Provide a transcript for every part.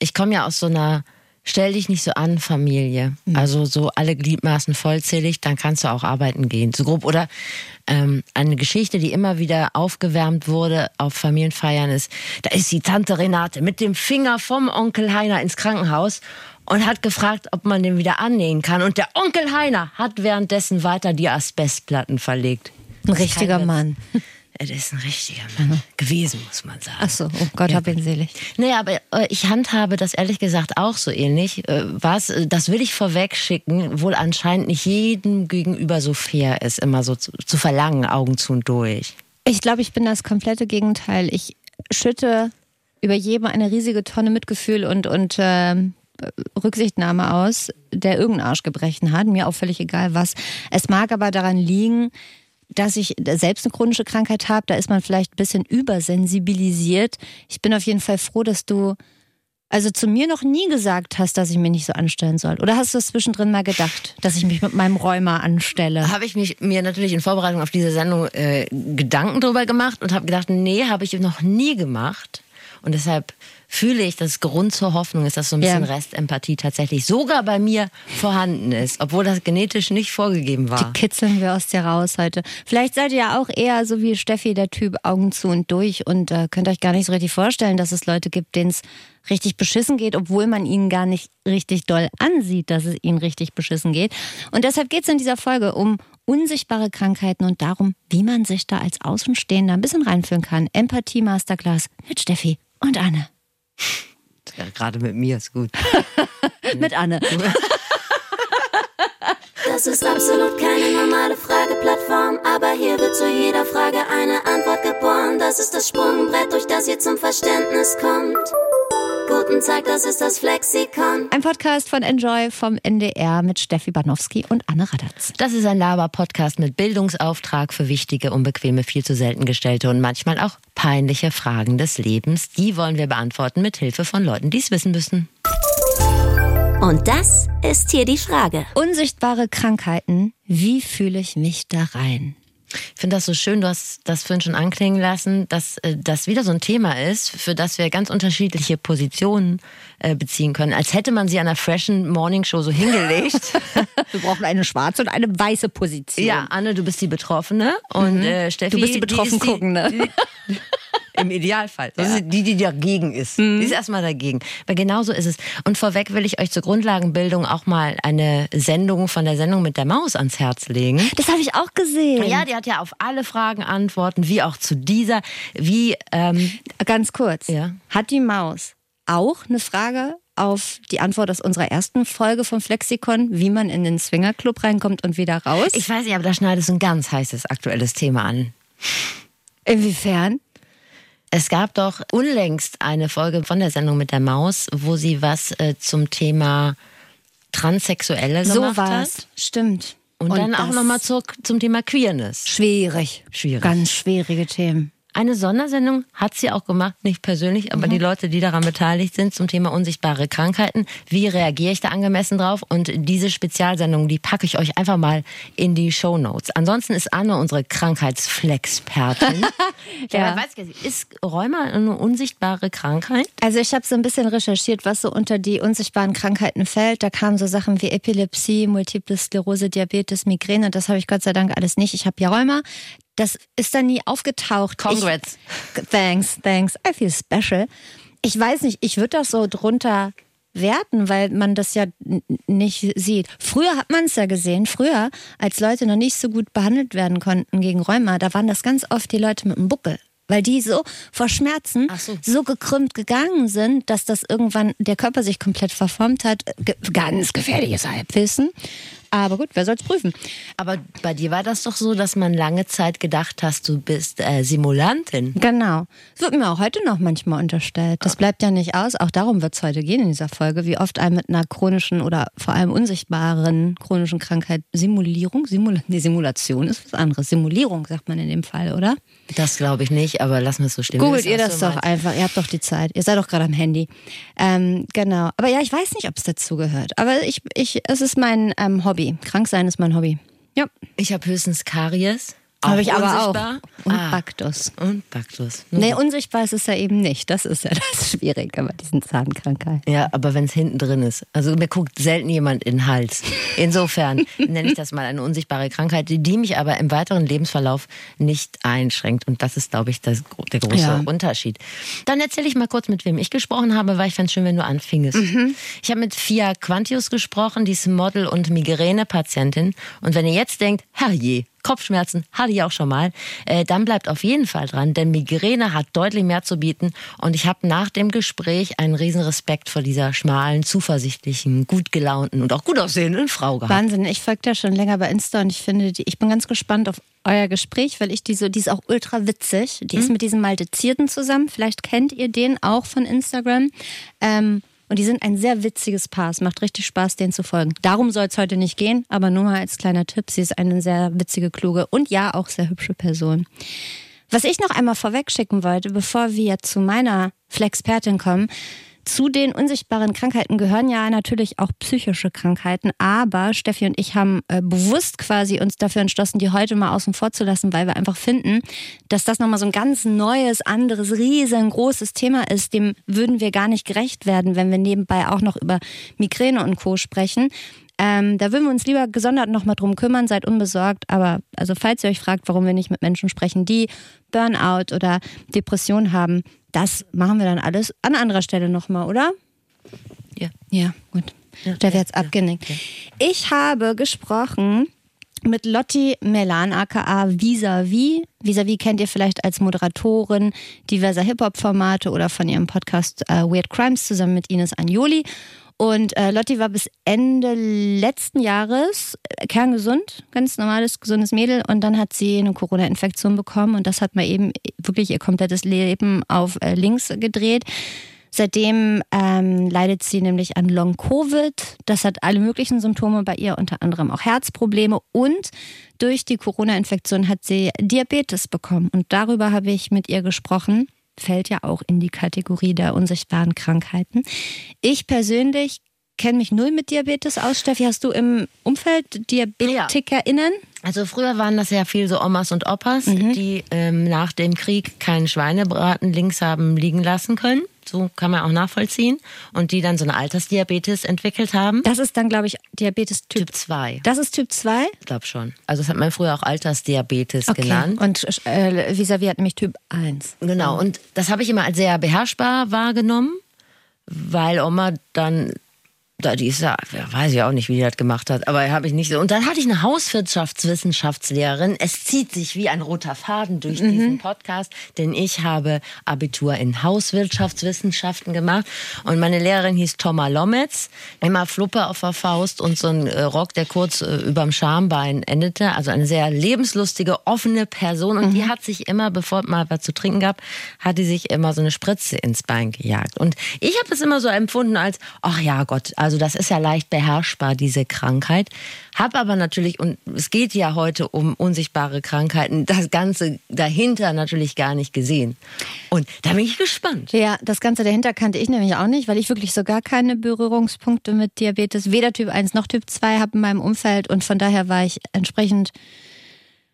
ich komme ja aus so einer Stell-dich-nicht-so-an-Familie. Also so alle Gliedmaßen vollzählig, dann kannst du auch arbeiten gehen, so grob. Oder eine Geschichte, die immer wieder aufgewärmt wurde auf Familienfeiern ist, da ist die Tante Renate mit dem Finger vom Onkel Heiner ins Krankenhaus und hat gefragt, ob man den wieder annähen kann. Und der Onkel Heiner hat währenddessen weiter die Asbestplatten verlegt. Ein richtiger Mann. Er ist ein richtiger Mann gewesen, muss man sagen. Ach so, oh Gott, hab ihn selig. Naja, aber ich handhabe das ehrlich gesagt auch so ähnlich. Das will ich vorweg schicken, wohl anscheinend nicht jedem gegenüber so fair ist, immer so zu verlangen, Augen zu und durch. Ich glaube, ich bin das komplette Gegenteil. Ich schütte über jedem eine riesige Tonne Mitgefühl und Rücksichtnahme aus, der irgendein Arschgebrechen hat. Mir auch völlig egal was. Es mag aber daran liegen, dass ich selbst eine chronische Krankheit habe, da ist man vielleicht ein bisschen übersensibilisiert. Ich bin auf jeden Fall froh, dass du zu mir noch nie gesagt hast, dass ich mich nicht so anstellen soll. Oder hast du es zwischendrin mal gedacht, dass ich mich mit meinem Rheuma anstelle? Habe ich mir natürlich in Vorbereitung auf diese Sendung Gedanken drüber gemacht und habe gedacht, nee, habe ich noch nie gemacht. Und deshalb fühle ich, dass Grund zur Hoffnung ist, dass so ein bisschen Restempathie tatsächlich sogar bei mir vorhanden ist, obwohl das genetisch nicht vorgegeben war. Die kitzeln wir aus dir raus heute. Vielleicht seid ihr ja auch eher so wie Steffi, der Typ Augen zu und durch und könnt euch gar nicht so richtig vorstellen, dass es Leute gibt, denen es richtig beschissen geht, obwohl man ihnen gar nicht richtig doll ansieht, dass es ihnen richtig beschissen geht. Und deshalb geht es in dieser Folge um unsichtbare Krankheiten und darum, wie man sich da als Außenstehender ein bisschen reinfühlen kann. Empathie Masterclass mit Steffi und Anne. Ja, gerade mit mir ist gut. Mit Anne. Das ist absolut keine normale Frageplattform, aber hier wird zu jeder Frage eine Antwort geboren. Das ist das Sprungbrett, durch das ihr zum Verständnis kommt. Guten Tag, das ist das Flexikon. Ein Podcast von Enjoy vom NDR mit Steffi Banowski und Anne Radatz. Das ist ein Laber-Podcast mit Bildungsauftrag für wichtige, unbequeme, viel zu selten gestellte und manchmal auch peinliche Fragen des Lebens. Die wollen wir beantworten mit Hilfe von Leuten, die es wissen müssen. Und das ist hier die Frage. Unsichtbare Krankheiten, wie fühle ich mich da rein? Ich finde das so schön, du hast das vorhin schon anklingen lassen, dass das wieder so ein Thema ist, für das wir ganz unterschiedliche Positionen beziehen können. Als hätte man sie an einer freshen Morningshow so hingelegt. Wir brauchen eine schwarze und eine weiße Position. Ja, Anne, du bist die Betroffene und Steffi, du bist die Betroffenguckende. Im Idealfall. Das ist die dagegen ist. Die ist erstmal dagegen. Aber genauso ist es. Und vorweg will ich euch zur Grundlagenbildung auch mal eine Sendung von der Sendung mit der Maus ans Herz legen. Das habe ich auch gesehen. Ja, die hat ja auf alle Fragen Antworten, wie auch zu dieser. Ganz kurz. Ja. Hat die Maus auch eine Frage auf die Antwort aus unserer ersten Folge von Flexikon, wie man in den Swingerclub reinkommt und wieder raus? Ich weiß nicht, aber da schneidest du ein ganz heißes aktuelles Thema an. Inwiefern? Es gab doch unlängst eine Folge von der Sendung mit der Maus, wo sie was zum Thema Transsexuelle gemacht hat. So was, stimmt. Und dann auch nochmal zurück zum Thema Queerness. Schwierig. Ganz schwierige Themen. Eine Sondersendung hat sie auch gemacht, nicht persönlich, aber die Leute, die daran beteiligt sind, zum Thema unsichtbare Krankheiten. Wie reagiere ich da angemessen drauf? Und diese Spezialsendung, die packe ich euch einfach mal in die Shownotes. Ansonsten ist Anne unsere Krankheitsflexpertin. Ja. Ist Rheuma eine unsichtbare Krankheit? Also ich habe so ein bisschen recherchiert, was so unter die unsichtbaren Krankheiten fällt. Da kamen so Sachen wie Epilepsie, Multiple Sklerose, Diabetes, Migräne. Das habe ich Gott sei Dank alles nicht. Ich habe ja Rheuma. Das ist dann nie aufgetaucht. Congrats. Thanks. I feel special. Ich weiß nicht, ich würde das so drunter werten, weil man das ja nicht sieht. Früher hat man es ja gesehen. Früher, als Leute noch nicht so gut behandelt werden konnten gegen Rheuma, da waren das ganz oft die Leute mit dem Buckel. Weil die so vor Schmerzen so gekrümmt gegangen sind, dass das irgendwann der Körper sich komplett verformt hat. Ganz gefährliches Halbwissen. Aber gut, wer soll's prüfen? Aber bei dir war das doch so, dass man lange Zeit gedacht hast, du bist Simulantin. Genau. Das wird mir auch heute noch manchmal unterstellt. Das bleibt ja nicht aus. Auch darum wird's heute gehen in dieser Folge, wie oft einem mit einer chronischen oder vor allem unsichtbaren chronischen Krankheit Simulation ist was anderes. Simulierung sagt man in dem Fall, oder? Das glaube ich nicht, aber lassen wir es so stehen. Googelt ihr das doch einfach. Ihr habt doch die Zeit. Ihr seid doch gerade am Handy. Genau. Aber ja, ich weiß nicht, ob es dazugehört. Aber es ist mein Hobby. Krank sein ist mein Hobby. Ja. Ich habe höchstens Karies. Habe ich aber unsichtbar? Auch. Und Baktus. Und Baktus. Nee, unsichtbar ist es ja eben nicht. Das ist ja das Schwierige bei diesen Zahnkrankheiten. Ja, aber wenn es hinten drin ist. Also mir guckt selten jemand in den Hals. Insofern nenne ich das mal eine unsichtbare Krankheit, die mich aber im weiteren Lebensverlauf nicht einschränkt. Und das ist, glaube ich, der große Unterschied. Dann erzähle ich mal kurz, mit wem ich gesprochen habe, weil ich fand es schön, wenn du anfingest. Mhm. Ich habe mit Fia Quantius gesprochen, die ist Model und Migränepatientin. Und wenn ihr jetzt denkt, herrje, Kopfschmerzen hatte ich auch schon mal, dann bleibt auf jeden Fall dran, denn Migräne hat deutlich mehr zu bieten und ich habe nach dem Gespräch einen riesen Respekt vor dieser schmalen, zuversichtlichen, gut gelaunten und auch gut aussehenden Frau gehabt. Wahnsinn, ich folge da schon länger bei Insta und ich finde, ich bin ganz gespannt auf euer Gespräch, weil ich die ist auch ultra witzig, die ist mit diesem Malte Zierden zusammen, vielleicht kennt ihr den auch von Instagram, und die sind ein sehr witziges Paar. Es macht richtig Spaß, denen zu folgen. Darum soll es heute nicht gehen, aber nur mal als kleiner Tipp. Sie ist eine sehr witzige, kluge und ja, auch sehr hübsche Person. Was ich noch einmal vorweg schicken wollte, bevor wir zu meiner Flexpertin kommen: Zu den unsichtbaren Krankheiten gehören ja natürlich auch psychische Krankheiten, aber Steffi und ich haben bewusst quasi uns dafür entschlossen, die heute mal außen vor zu lassen, weil wir einfach finden, dass das nochmal so ein ganz neues, anderes, riesengroßes Thema ist. Dem würden wir gar nicht gerecht werden, wenn wir nebenbei auch noch über Migräne und Co. sprechen. Da würden wir uns lieber gesondert nochmal drum kümmern, seid unbesorgt. Aber also falls ihr euch fragt, warum wir nicht mit Menschen sprechen, die Burnout oder Depression haben, das machen wir dann alles an anderer Stelle nochmal, oder? Ja. Ja, gut. Ja, da wird's abgenickt. Ja, ja. Ich habe gesprochen mit Lotti Melan, aka Vis-à-vis. Vis-à-vis kennt ihr vielleicht als Moderatorin diverser Hip-Hop-Formate oder von ihrem Podcast Weird Crimes zusammen mit Ines Anjouli. Und Lotti war bis Ende letzten Jahres kerngesund, ganz normales, gesundes Mädel. Und dann hat sie eine Corona-Infektion bekommen und das hat mal eben wirklich ihr komplettes Leben auf links gedreht. Seitdem leidet sie nämlich an Long-Covid. Das hat alle möglichen Symptome bei ihr, unter anderem auch Herzprobleme. Und durch die Corona-Infektion hat sie Diabetes bekommen. Und darüber habe ich mit ihr gesprochen. Fällt ja auch in die Kategorie der unsichtbaren Krankheiten. Ich persönlich kenne mich null mit Diabetes aus. Steffi, hast du im Umfeld DiabetikerInnen? Ja. Also früher waren das ja viel so Omas und Opas, die nach dem Krieg keinen Schweinebraten links haben liegen lassen können. So kann man auch nachvollziehen. Und die dann so eine Altersdiabetes entwickelt haben. Das ist dann, glaube ich, Diabetes Typ 2. Das ist Typ 2? Ich glaube schon. Also das hat man früher auch Altersdiabetes genannt. Und Vis-à-vis hat nämlich Typ 1. Genau. Und das habe ich immer als sehr beherrschbar wahrgenommen, weil Oma dann... Die ist ja, weiß ich auch nicht, wie die das gemacht hat, aber habe ich nicht so. Und dann hatte ich eine Hauswirtschaftslehrerin. Es zieht sich wie ein roter Faden durch diesen Podcast, denn ich habe Abitur in Hauswirtschaftswissenschaften gemacht. Und meine Lehrerin hieß Toma Lometz. Immer Fluppe auf der Faust und so ein Rock, der kurz überm Schambein endete. Also eine sehr lebenslustige, offene Person. Und die hat sich immer, bevor es mal was zu trinken gab, hat die sich immer so eine Spritze ins Bein gejagt. Und ich habe es immer so empfunden als, ach ja Gott, also das ist ja leicht beherrschbar, diese Krankheit. Hab aber natürlich, und es geht ja heute um unsichtbare Krankheiten, das Ganze dahinter natürlich gar nicht gesehen. Und da bin ich gespannt. Ja, das Ganze dahinter kannte ich nämlich auch nicht, weil ich wirklich so gar keine Berührungspunkte mit Diabetes, weder Typ 1 noch Typ 2 habe in meinem Umfeld. Und von daher war ich entsprechend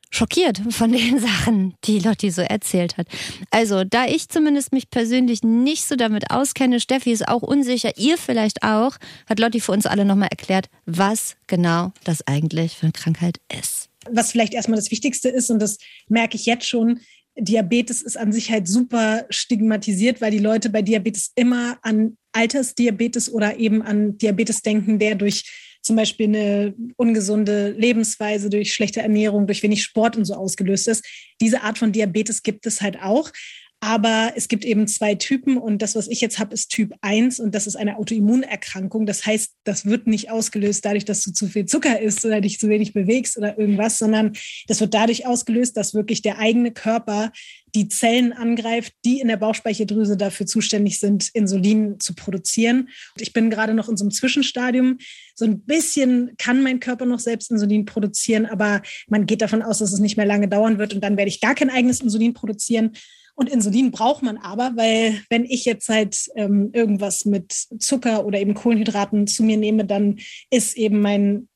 schockiert von den Sachen, die Lotti so erzählt hat. Also, da ich zumindest mich persönlich nicht so damit auskenne, Steffi ist auch unsicher, ihr vielleicht auch, hat Lotti für uns alle nochmal erklärt, was genau das eigentlich für eine Krankheit ist. Was vielleicht erstmal das Wichtigste ist, und das merke ich jetzt schon, Diabetes ist an sich halt super stigmatisiert, weil die Leute bei Diabetes immer an Altersdiabetes oder eben an Diabetes denken, der durch zum Beispiel eine ungesunde Lebensweise, durch schlechte Ernährung, durch wenig Sport und so ausgelöst ist. Diese Art von Diabetes gibt es halt auch. Aber es gibt eben zwei Typen und das, was ich jetzt habe, ist Typ 1 und das ist eine Autoimmunerkrankung. Das heißt, das wird nicht ausgelöst dadurch, dass du zu viel Zucker isst oder dich zu wenig bewegst oder irgendwas, sondern das wird dadurch ausgelöst, dass wirklich der eigene Körper die Zellen angreift, die in der Bauchspeicheldrüse dafür zuständig sind, Insulin zu produzieren. Und ich bin gerade noch in so einem Zwischenstadium. So ein bisschen kann mein Körper noch selbst Insulin produzieren, aber man geht davon aus, dass es nicht mehr lange dauern wird und dann werde ich gar kein eigenes Insulin produzieren. Und Insulin braucht man aber, weil wenn ich jetzt halt irgendwas mit Zucker oder eben Kohlenhydraten zu mir nehme, dann ist eben mein...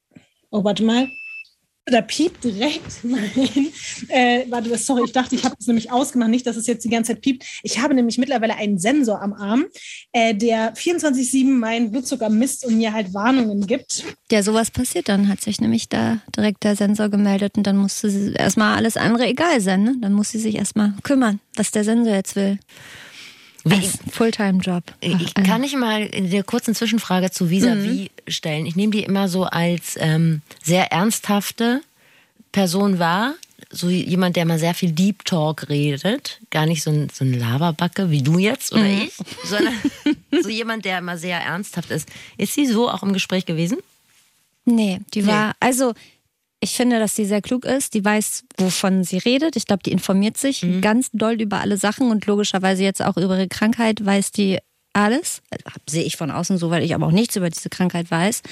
Oh, warte mal. Da piept direkt mal hin. Warte, sorry, ich dachte, ich habe es nämlich ausgemacht. Nicht, dass es jetzt die ganze Zeit piept. Ich habe nämlich mittlerweile einen Sensor am Arm, der 24/7 meinen Blutzucker misst und mir halt Warnungen gibt. Ja, sowas passiert dann. Hat sich nämlich da direkt der Sensor gemeldet und dann musste sie erstmal alles andere egal sein. Ne? Dann muss sie sich erstmal kümmern, was der Sensor jetzt will. Fulltime-Job. Ich kann nicht mal in der kurzen Zwischenfrage zu Vis-à-vis stellen. Ich nehme die immer so als sehr ernsthafte Person wahr. So jemand, der mal sehr viel Deep Talk redet. Gar nicht so ein Laberbacke wie du jetzt oder ich, sondern so jemand, der immer sehr ernsthaft ist. Ist sie so auch im Gespräch gewesen? Nee, die war... Also ich finde, dass sie sehr klug ist. Die weiß, wovon sie redet. Ich glaube, die informiert sich ganz doll über alle Sachen und logischerweise jetzt auch über ihre Krankheit weiß die alles. Sehe ich von außen so, weil ich aber auch nichts über diese Krankheit weiß.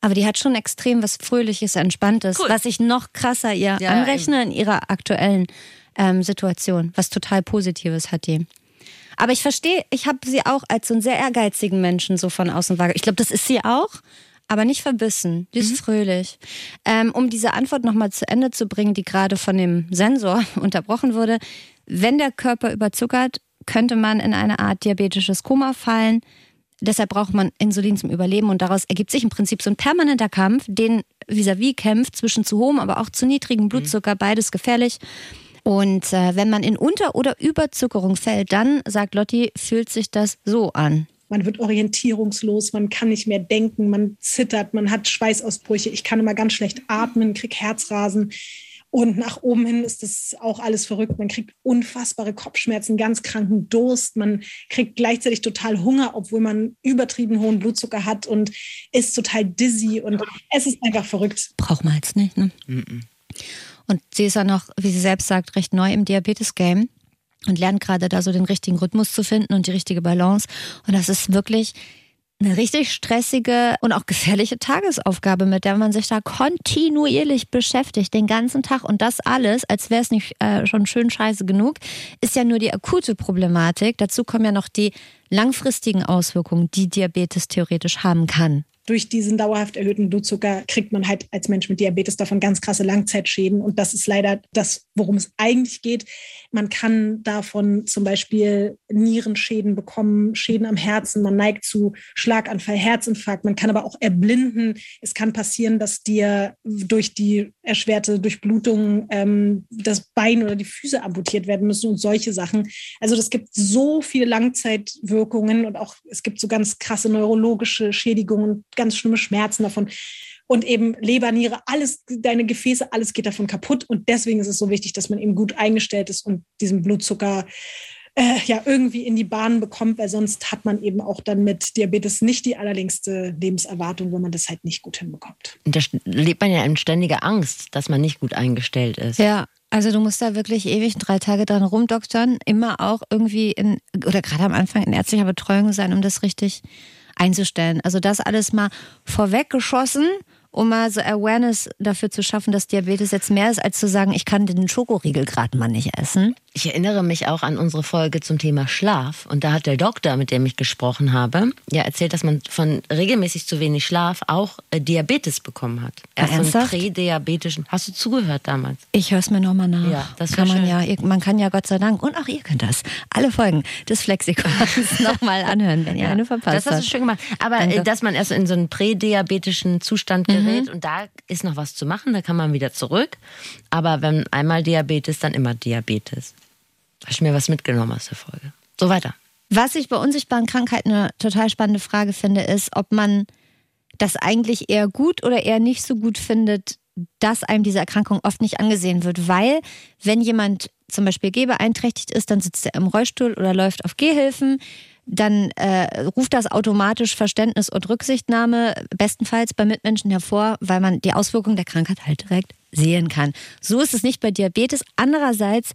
Aber die hat schon extrem was Fröhliches, Entspanntes, cool. Was ich noch krasser ihr anrechne in ihrer aktuellen Situation. Was total Positives hat die. Aber ich verstehe, ich habe sie auch als so einen sehr ehrgeizigen Menschen so von außen wahrgenommen. Ich glaube, das ist sie auch. Aber nicht verbissen, die ist fröhlich. Um diese Antwort nochmal zu Ende zu bringen, die gerade von dem Sensor unterbrochen wurde. Wenn der Körper überzuckert, könnte man in eine Art diabetisches Koma fallen. Deshalb braucht man Insulin zum Überleben und daraus ergibt sich im Prinzip so ein permanenter Kampf, den vis-à-vis kämpft zwischen zu hohem, aber auch zu niedrigem Blutzucker, beides gefährlich. Und wenn man in Unter- oder Überzuckerung fällt, dann, sagt Lotti, fühlt sich das so an. Man wird orientierungslos, man kann nicht mehr denken, man zittert, man hat Schweißausbrüche. Ich kann immer ganz schlecht atmen, kriege Herzrasen. Und nach oben hin ist das auch alles verrückt. Man kriegt unfassbare Kopfschmerzen, ganz kranken Durst. Man kriegt gleichzeitig total Hunger, obwohl man übertrieben hohen Blutzucker hat und ist total dizzy. Und es ist einfach verrückt. Braucht man jetzt nicht, ne? Mm-mm. Und sie ist ja noch, wie sie selbst sagt, recht neu im Diabetes-Game. Und lernt gerade da so den richtigen Rhythmus zu finden und die richtige Balance. Und das ist wirklich eine richtig stressige und auch gefährliche Tagesaufgabe, mit der man sich da kontinuierlich beschäftigt, den ganzen Tag. Und das alles, als wäre es nicht schon schön scheiße genug, ist ja nur die akute Problematik. Dazu kommen ja noch die langfristigen Auswirkungen, die Diabetes theoretisch haben kann. Durch diesen dauerhaft erhöhten Blutzucker kriegt man halt als Mensch mit Diabetes davon ganz krasse Langzeitschäden. Und das ist leider das, worum es eigentlich geht. Man kann davon zum Beispiel Nierenschäden bekommen, Schäden am Herzen. Man neigt zu Schlaganfall, Herzinfarkt. Man kann aber auch erblinden. Es kann passieren, dass dir durch die erschwerte Durchblutung das Bein oder die Füße amputiert werden müssen und solche Sachen. Also das gibt so viele Langzeitwirkungen und auch es gibt so ganz krasse neurologische Schädigungen, ganz schlimme Schmerzen davon. Und eben Leber, Niere, alles, deine Gefäße, alles geht davon kaputt. Und deswegen ist es so wichtig, dass man eben gut eingestellt ist und diesen Blutzucker irgendwie in die Bahn bekommt, weil sonst hat man eben auch dann mit Diabetes nicht die allerlängste Lebenserwartung, wenn man das halt nicht gut hinbekommt. Und da lebt man ja in ständiger Angst, dass man nicht gut eingestellt ist. Ja. Also du musst da wirklich ewig 3 Tage dran rumdoktern, immer auch irgendwie gerade am Anfang in ärztlicher Betreuung sein, um das richtig einzustellen. Also das alles mal vorweggeschossen, um mal so Awareness dafür zu schaffen, dass Diabetes jetzt mehr ist, als zu sagen, ich kann den Schokoriegel gerade mal nicht essen. Ich erinnere mich auch an unsere Folge zum Thema Schlaf. Und da hat der Doktor, mit dem ich gesprochen habe, ja erzählt, dass man von regelmäßig zu wenig Schlaf auch Diabetes bekommen hat. Ernsthaft? Von prädiabetischen. Hast du zugehört damals? Ich höre es mir nochmal nach. Ja, das kann man ja. Man kann ja Gott sei Dank, und auch ihr könnt das, alle Folgen des Flexikons nochmal anhören, wenn ihr eine verpasst habt. Das hast du schön gemacht. Aber danke. Dass man erst in so einen prädiabetischen Zustand gerät und da ist noch was zu machen, da kann man wieder zurück. Aber wenn einmal Diabetes, dann immer Diabetes. Hast du mir was mitgenommen aus der Folge? So weiter. Was ich bei unsichtbaren Krankheiten eine total spannende Frage finde, ist, ob man das eigentlich eher gut oder eher nicht so gut findet, dass einem diese Erkrankung oft nicht angesehen wird. Weil, wenn jemand zum Beispiel gehbeeinträchtigt ist, dann sitzt er im Rollstuhl oder läuft auf Gehhilfen, dann ruft das automatisch Verständnis und Rücksichtnahme bestenfalls bei Mitmenschen hervor, weil man die Auswirkungen der Krankheit halt direkt sehen kann. So ist es nicht bei Diabetes. Andererseits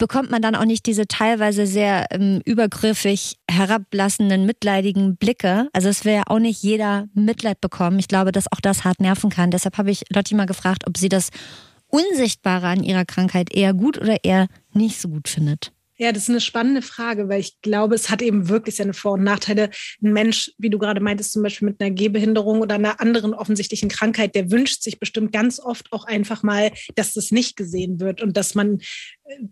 bekommt man dann auch nicht diese teilweise sehr übergriffig herablassenden, mitleidigen Blicke. Also es will ja auch nicht jeder Mitleid bekommen. Ich glaube, dass auch das hart nerven kann. Deshalb habe ich Lotti mal gefragt, ob sie das Unsichtbare an ihrer Krankheit eher gut oder eher nicht so gut findet. Ja, das ist eine spannende Frage, weil ich glaube, es hat eben wirklich seine Vor- und Nachteile. Ein Mensch, wie du gerade meintest, zum Beispiel mit einer Gehbehinderung oder einer anderen offensichtlichen Krankheit, der wünscht sich bestimmt ganz oft auch einfach mal, dass das nicht gesehen wird und dass man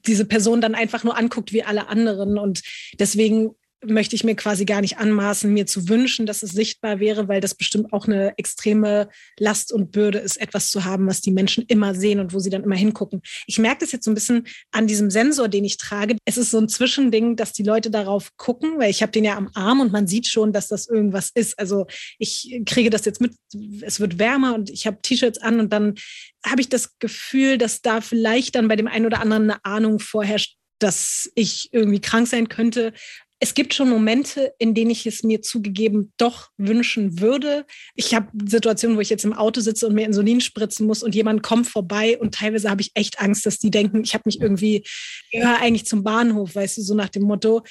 diese Person dann einfach nur anguckt wie alle anderen. Und deswegen möchte ich mir quasi gar nicht anmaßen, mir zu wünschen, dass es sichtbar wäre, weil das bestimmt auch eine extreme Last und Bürde ist, etwas zu haben, was die Menschen immer sehen und wo sie dann immer hingucken. Ich merke das jetzt so ein bisschen an diesem Sensor, den ich trage. Es ist so ein Zwischending, dass die Leute darauf gucken, weil ich habe den ja am Arm und man sieht schon, dass das irgendwas ist. Also ich kriege das jetzt mit, es wird wärmer und ich habe T-Shirts an und dann habe ich das Gefühl, dass da vielleicht dann bei dem einen oder anderen eine Ahnung vorherrscht, dass ich irgendwie krank sein könnte. Es gibt schon Momente, in denen ich es mir zugegeben doch wünschen würde. Ich habe Situationen, wo ich jetzt im Auto sitze und mir Insulin spritzen muss und jemand kommt vorbei und teilweise habe ich echt Angst, dass die denken, ich habe mich irgendwie, gehöre eigentlich zum Bahnhof, weißt du, so nach dem Motto.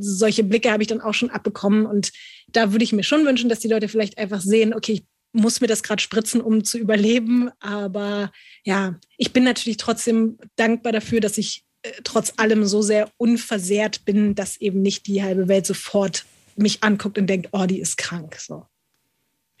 Solche Blicke habe ich dann auch schon abbekommen und da würde ich mir schon wünschen, dass die Leute vielleicht einfach sehen, okay, ich muss mir das gerade spritzen, um zu überleben. Aber ja, ich bin natürlich trotzdem dankbar dafür, dass ich trotz allem so sehr unversehrt bin, dass eben nicht die halbe Welt sofort mich anguckt und denkt, oh, die ist krank. So.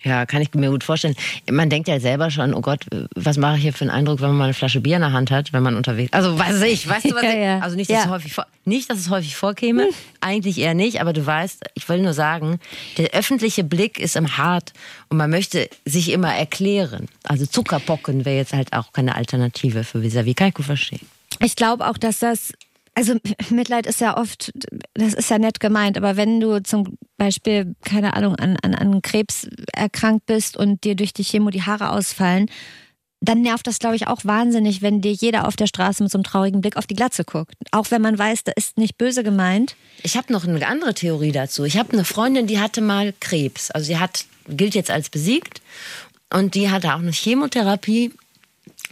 Ja, kann ich mir gut vorstellen. Man denkt ja selber schon, oh Gott, was mache ich hier für einen Eindruck, wenn man mal eine Flasche Bier in der Hand hat, wenn man unterwegs ist. Also, weißt du, was ich... Also nicht, dass es häufig vorkäme, eigentlich eher nicht, aber du weißt, ich will nur sagen, der öffentliche Blick ist im Hart und man möchte sich immer erklären. Also Zuckerpocken wäre jetzt halt auch keine Alternative für Vis-à-vis. Kann ich gut verstehen. Ich glaube auch, dass das, also Mitleid ist ja oft, das ist ja nett gemeint, aber wenn du zum Beispiel, keine Ahnung, an Krebs erkrankt bist und dir durch die Chemo die Haare ausfallen, dann nervt das, glaube ich, auch wahnsinnig, wenn dir jeder auf der Straße mit so einem traurigen Blick auf die Glatze guckt. Auch wenn man weiß, da ist nicht böse gemeint. Ich habe noch eine andere Theorie dazu. Ich habe eine Freundin, die hatte mal Krebs. Also sie gilt jetzt als besiegt und die hatte auch eine Chemotherapie,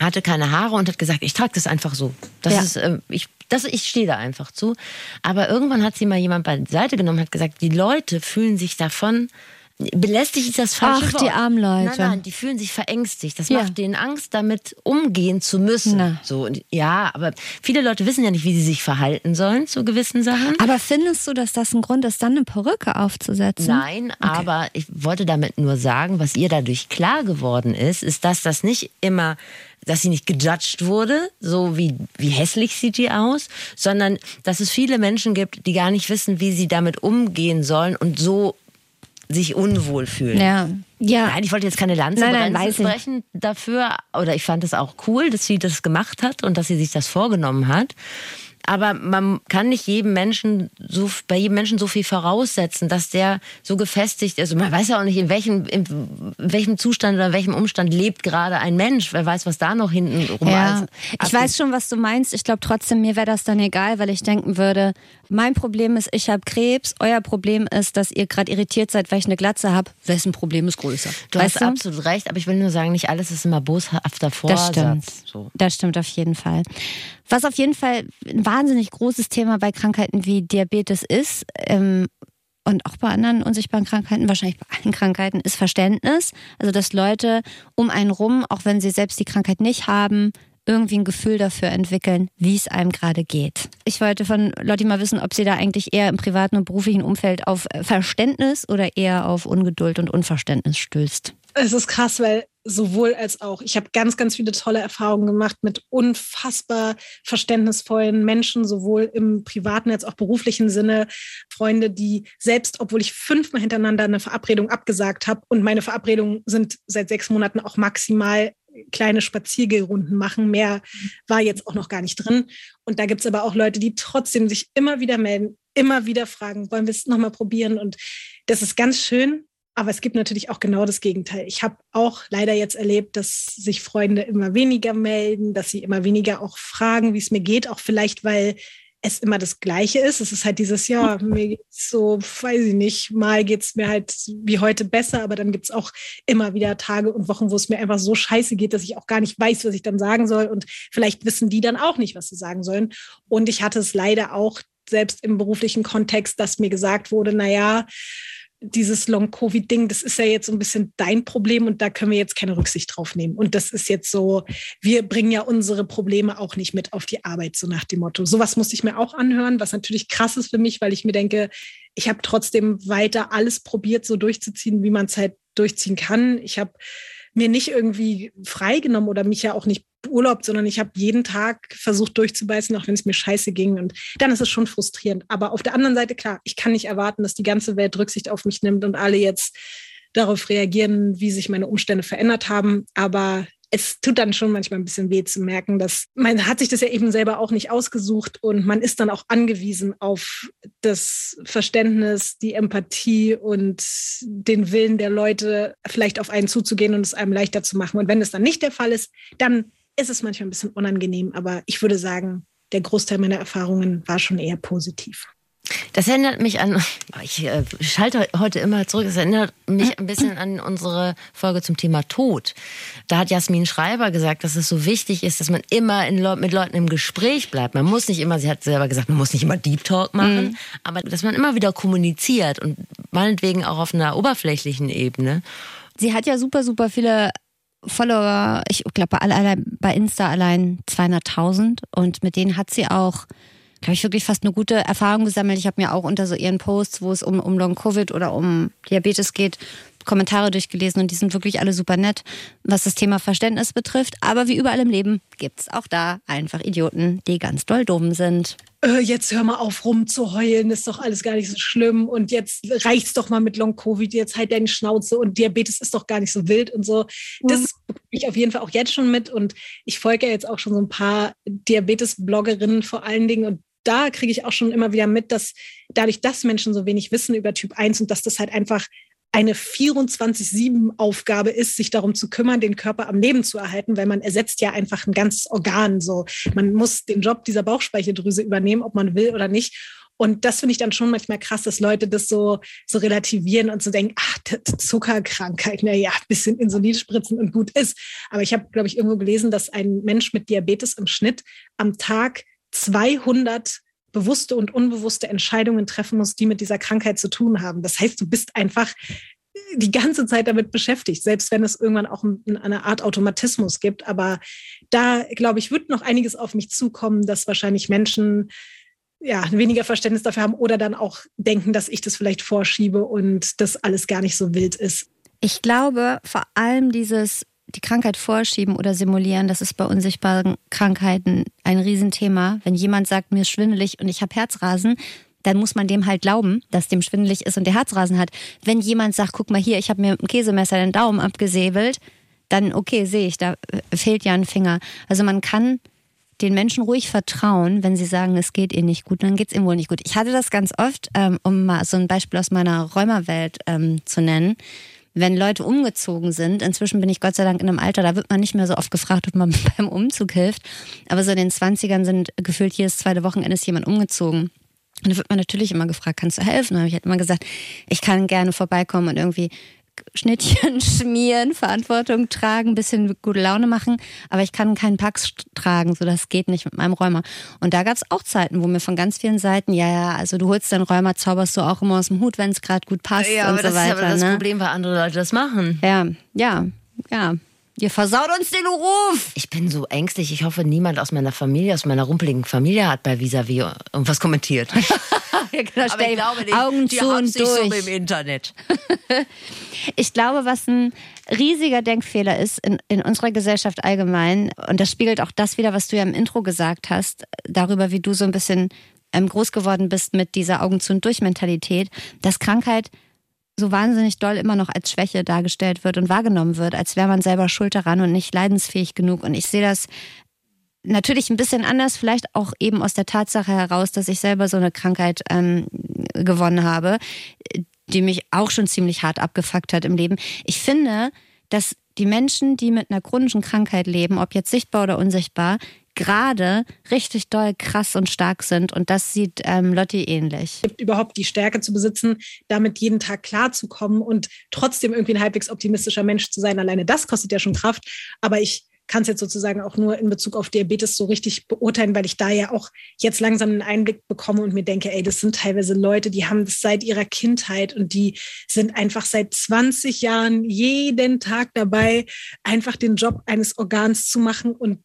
hatte keine Haare und hat gesagt, ich trage das einfach so. Ich stehe da einfach zu. Aber irgendwann hat sie mal jemand beiseite genommen und hat gesagt, die Leute fühlen sich davon, belästigt ist das falsche Wort. Ach, die armen Leute. Nein, die fühlen sich verängstigt. Das macht denen Angst, damit umgehen zu müssen. So, ja, aber viele Leute wissen ja nicht, wie sie sich verhalten sollen zu gewissen Sachen. Aber findest du, dass das ein Grund ist, dann eine Perücke aufzusetzen? Nein, aber ich wollte damit nur sagen, was ihr dadurch klar geworden ist, dass das nicht immer... dass sie nicht gejudged wurde, so wie hässlich sieht die aus, sondern dass es viele Menschen gibt, die gar nicht wissen, wie sie damit umgehen sollen und so sich unwohl fühlen. Ja. Nein, ich wollte jetzt keine Lanze brechen dafür, oder ich fand es auch cool, dass sie das gemacht hat und dass sie sich das vorgenommen hat. Aber man kann nicht bei jedem Menschen so viel voraussetzen, dass der so gefestigt ist. Und man weiß ja auch nicht, in welchem Zustand oder in welchem Umstand lebt gerade ein Mensch. Wer weiß, was da noch hinten rum ist. Ich weiß schon, was du meinst. Ich glaube trotzdem, mir wäre das dann egal, weil ich denken würde, mein Problem ist, ich habe Krebs. Euer Problem ist, dass ihr gerade irritiert seid, weil ich eine Glatze habe. Wessen Problem ist größer? Du hast absolut recht, aber ich will nur sagen, nicht alles ist immer boshafter Vorsatz. Das stimmt auf jeden Fall. Was auf jeden Fall ein wahnsinnig großes Thema bei Krankheiten wie Diabetes ist und auch bei anderen unsichtbaren Krankheiten, wahrscheinlich bei allen Krankheiten, ist Verständnis. Also dass Leute um einen rum, auch wenn sie selbst die Krankheit nicht haben, irgendwie ein Gefühl dafür entwickeln, wie es einem gerade geht. Ich wollte von Lotti mal wissen, ob sie da eigentlich eher im privaten und beruflichen Umfeld auf Verständnis oder eher auf Ungeduld und Unverständnis stößt. Es ist krass, weil sowohl als auch. Ich habe ganz, ganz viele tolle Erfahrungen gemacht mit unfassbar verständnisvollen Menschen, sowohl im privaten als auch beruflichen Sinne. Freunde, die selbst, obwohl ich 5-mal hintereinander eine Verabredung abgesagt habe und meine Verabredungen sind seit 6 Monaten auch maximal kleine Spaziergehrunden machen, mehr war jetzt auch noch gar nicht drin. Und da gibt es aber auch Leute, die trotzdem sich immer wieder melden, immer wieder fragen, wollen wir es nochmal probieren? Und das ist ganz schön. Aber es gibt natürlich auch genau das Gegenteil. Ich habe auch leider jetzt erlebt, dass sich Freunde immer weniger melden, dass sie immer weniger auch fragen, wie es mir geht. Auch vielleicht, weil es immer das Gleiche ist. Es ist halt dieses Jahr, mir geht's so, weiß ich nicht, mal geht's mir halt wie heute besser, aber dann gibt's auch immer wieder Tage und Wochen, wo es mir einfach so scheiße geht, dass ich auch gar nicht weiß, was ich dann sagen soll. Und vielleicht wissen die dann auch nicht, was sie sagen sollen. Und ich hatte es leider auch selbst im beruflichen Kontext, dass mir gesagt wurde, naja, dieses Long-Covid-Ding, das ist ja jetzt so ein bisschen dein Problem und da können wir jetzt keine Rücksicht drauf nehmen. Und das ist jetzt so, wir bringen ja unsere Probleme auch nicht mit auf die Arbeit, so nach dem Motto. Sowas musste ich mir auch anhören, was natürlich krass ist für mich, weil ich mir denke, ich habe trotzdem weiter alles probiert, so durchzuziehen, wie man es halt durchziehen kann. Ich habe mir nicht irgendwie freigenommen oder mich ja auch nicht beurlaubt, sondern ich habe jeden Tag versucht durchzubeißen, auch wenn es mir scheiße ging. Und dann ist es schon frustrierend. Aber auf der anderen Seite, klar, ich kann nicht erwarten, dass die ganze Welt Rücksicht auf mich nimmt und alle jetzt darauf reagieren, wie sich meine Umstände verändert haben. Aber es tut dann schon manchmal ein bisschen weh zu merken, dass man hat sich das ja eben selber auch nicht ausgesucht und man ist dann auch angewiesen auf das Verständnis, die Empathie und den Willen der Leute, vielleicht auf einen zuzugehen und es einem leichter zu machen. Und wenn es dann nicht der Fall ist, dann ist es manchmal ein bisschen unangenehm. Aber ich würde sagen, der Großteil meiner Erfahrungen war schon eher positiv. Das erinnert mich an, ich schalte heute immer zurück, das erinnert mich ein bisschen an unsere Folge zum Thema Tod. Da hat Jasmin Schreiber gesagt, dass es so wichtig ist, dass man immer mit Leuten im Gespräch bleibt. Man muss nicht immer, sie hat selber gesagt, man muss nicht immer Deep Talk machen, aber dass man immer wieder kommuniziert und meinetwegen auch auf einer oberflächlichen Ebene. Sie hat ja super, super viele Follower, ich glaube bei Insta allein 200.000 und mit denen hat sie auch, habe ich wirklich fast eine gute Erfahrung gesammelt. Ich habe mir auch unter so ihren Posts, wo es um Long-Covid oder um Diabetes geht, Kommentare durchgelesen und die sind wirklich alle super nett, was das Thema Verständnis betrifft. Aber wie überall im Leben gibt's auch da einfach Idioten, die ganz doll dumm sind. Jetzt hör mal auf rumzuheulen, ist doch alles gar nicht so schlimm und jetzt reicht's doch mal mit Long-Covid, jetzt halt deine Schnauze und Diabetes ist doch gar nicht so wild und so. Das bekomme ich auf jeden Fall auch jetzt schon mit und ich folge ja jetzt auch schon so ein paar Diabetes-Bloggerinnen vor allen Dingen und da kriege ich auch schon immer wieder mit, dass dadurch, dass Menschen so wenig wissen über Typ 1 und dass das halt einfach eine 24/7-Aufgabe ist, sich darum zu kümmern, den Körper am Leben zu erhalten, weil man ersetzt ja einfach ein ganzes Organ. So. Man muss den Job dieser Bauchspeicheldrüse übernehmen, ob man will oder nicht. Und das finde ich dann schon manchmal krass, dass Leute das so relativieren und so denken, ach, Zuckerkrankheit, naja, ein bisschen Insulin spritzen und gut ist. Aber ich habe, glaube ich, irgendwo gelesen, dass ein Mensch mit Diabetes im Schnitt am Tag 200 bewusste und unbewusste Entscheidungen treffen muss, die mit dieser Krankheit zu tun haben. Das heißt, du bist einfach die ganze Zeit damit beschäftigt, selbst wenn es irgendwann auch eine Art Automatismus gibt. Aber da, glaube ich, wird noch einiges auf mich zukommen, dass wahrscheinlich Menschen ja weniger Verständnis dafür haben oder dann auch denken, dass ich das vielleicht vorschiebe und das alles gar nicht so wild ist. Ich glaube, vor allem die Krankheit vorschieben oder simulieren, das ist bei unsichtbaren Krankheiten ein Riesenthema. Wenn jemand sagt, mir ist schwindelig und ich habe Herzrasen, dann muss man dem halt glauben, dass dem schwindelig ist und der Herzrasen hat. Wenn jemand sagt, guck mal hier, ich habe mir mit dem Käsemesser den Daumen abgesäbelt, dann okay, sehe ich, da fehlt ja ein Finger. Also man kann den Menschen ruhig vertrauen, wenn sie sagen, es geht ihnen nicht gut, dann geht es ihnen wohl nicht gut. Ich hatte das ganz oft, um mal so ein Beispiel aus meiner Rheuma-Welt zu nennen. Wenn Leute umgezogen sind, inzwischen bin ich Gott sei Dank in einem Alter, da wird man nicht mehr so oft gefragt, ob man beim Umzug hilft. Aber so in den 20ern sind gefühlt jedes zweite Wochenende ist jemand umgezogen. Und da wird man natürlich immer gefragt, kannst du helfen? Da habe ich halt immer gesagt, ich kann gerne vorbeikommen und irgendwie Schnittchen schmieren, Verantwortung tragen, bisschen gute Laune machen, aber ich kann keinen Pax tragen, so das geht nicht mit meinem Rheuma. Und da gab es auch Zeiten, wo mir von ganz vielen Seiten, ja, also du holst deinen Rheuma, zauberst du auch immer aus dem Hut, wenn es gerade gut passt ja, und so weiter. Ja, aber das ist aber das Problem, weil andere Leute das machen. Ja. Ihr versaut uns den Ruf. Ich bin so ängstlich. Ich hoffe, niemand aus meiner Familie, aus meiner rumpeligen Familie hat bei Vis-à-vis irgendwas kommentiert. Aber ich glaube, die haben sich so im Internet. Ich glaube, was ein riesiger Denkfehler ist in unserer Gesellschaft allgemein, und das spiegelt auch das wieder, was du ja im Intro gesagt hast, darüber, wie du so ein bisschen groß geworden bist mit dieser Augen-zu-und-durch-Mentalität, dass Krankheit so wahnsinnig doll immer noch als Schwäche dargestellt wird und wahrgenommen wird, als wäre man selber schuld daran und nicht leidensfähig genug. Und ich sehe das natürlich ein bisschen anders, vielleicht auch eben aus der Tatsache heraus, dass ich selber so eine Krankheit gewonnen habe, die mich auch schon ziemlich hart abgefuckt hat im Leben. Ich finde, dass die Menschen, die mit einer chronischen Krankheit leben, ob jetzt sichtbar oder unsichtbar, gerade richtig doll krass und stark sind. Und das sieht Lotti ähnlich. Überhaupt die Stärke zu besitzen, damit jeden Tag klarzukommen und trotzdem irgendwie ein halbwegs optimistischer Mensch zu sein. Alleine das kostet ja schon Kraft. Aber ich kann es jetzt sozusagen auch nur in Bezug auf Diabetes so richtig beurteilen, weil ich da ja auch jetzt langsam einen Einblick bekomme und mir denke, ey, das sind teilweise Leute, die haben das seit ihrer Kindheit und die sind einfach seit 20 Jahren jeden Tag dabei, einfach den Job eines Organs zu machen und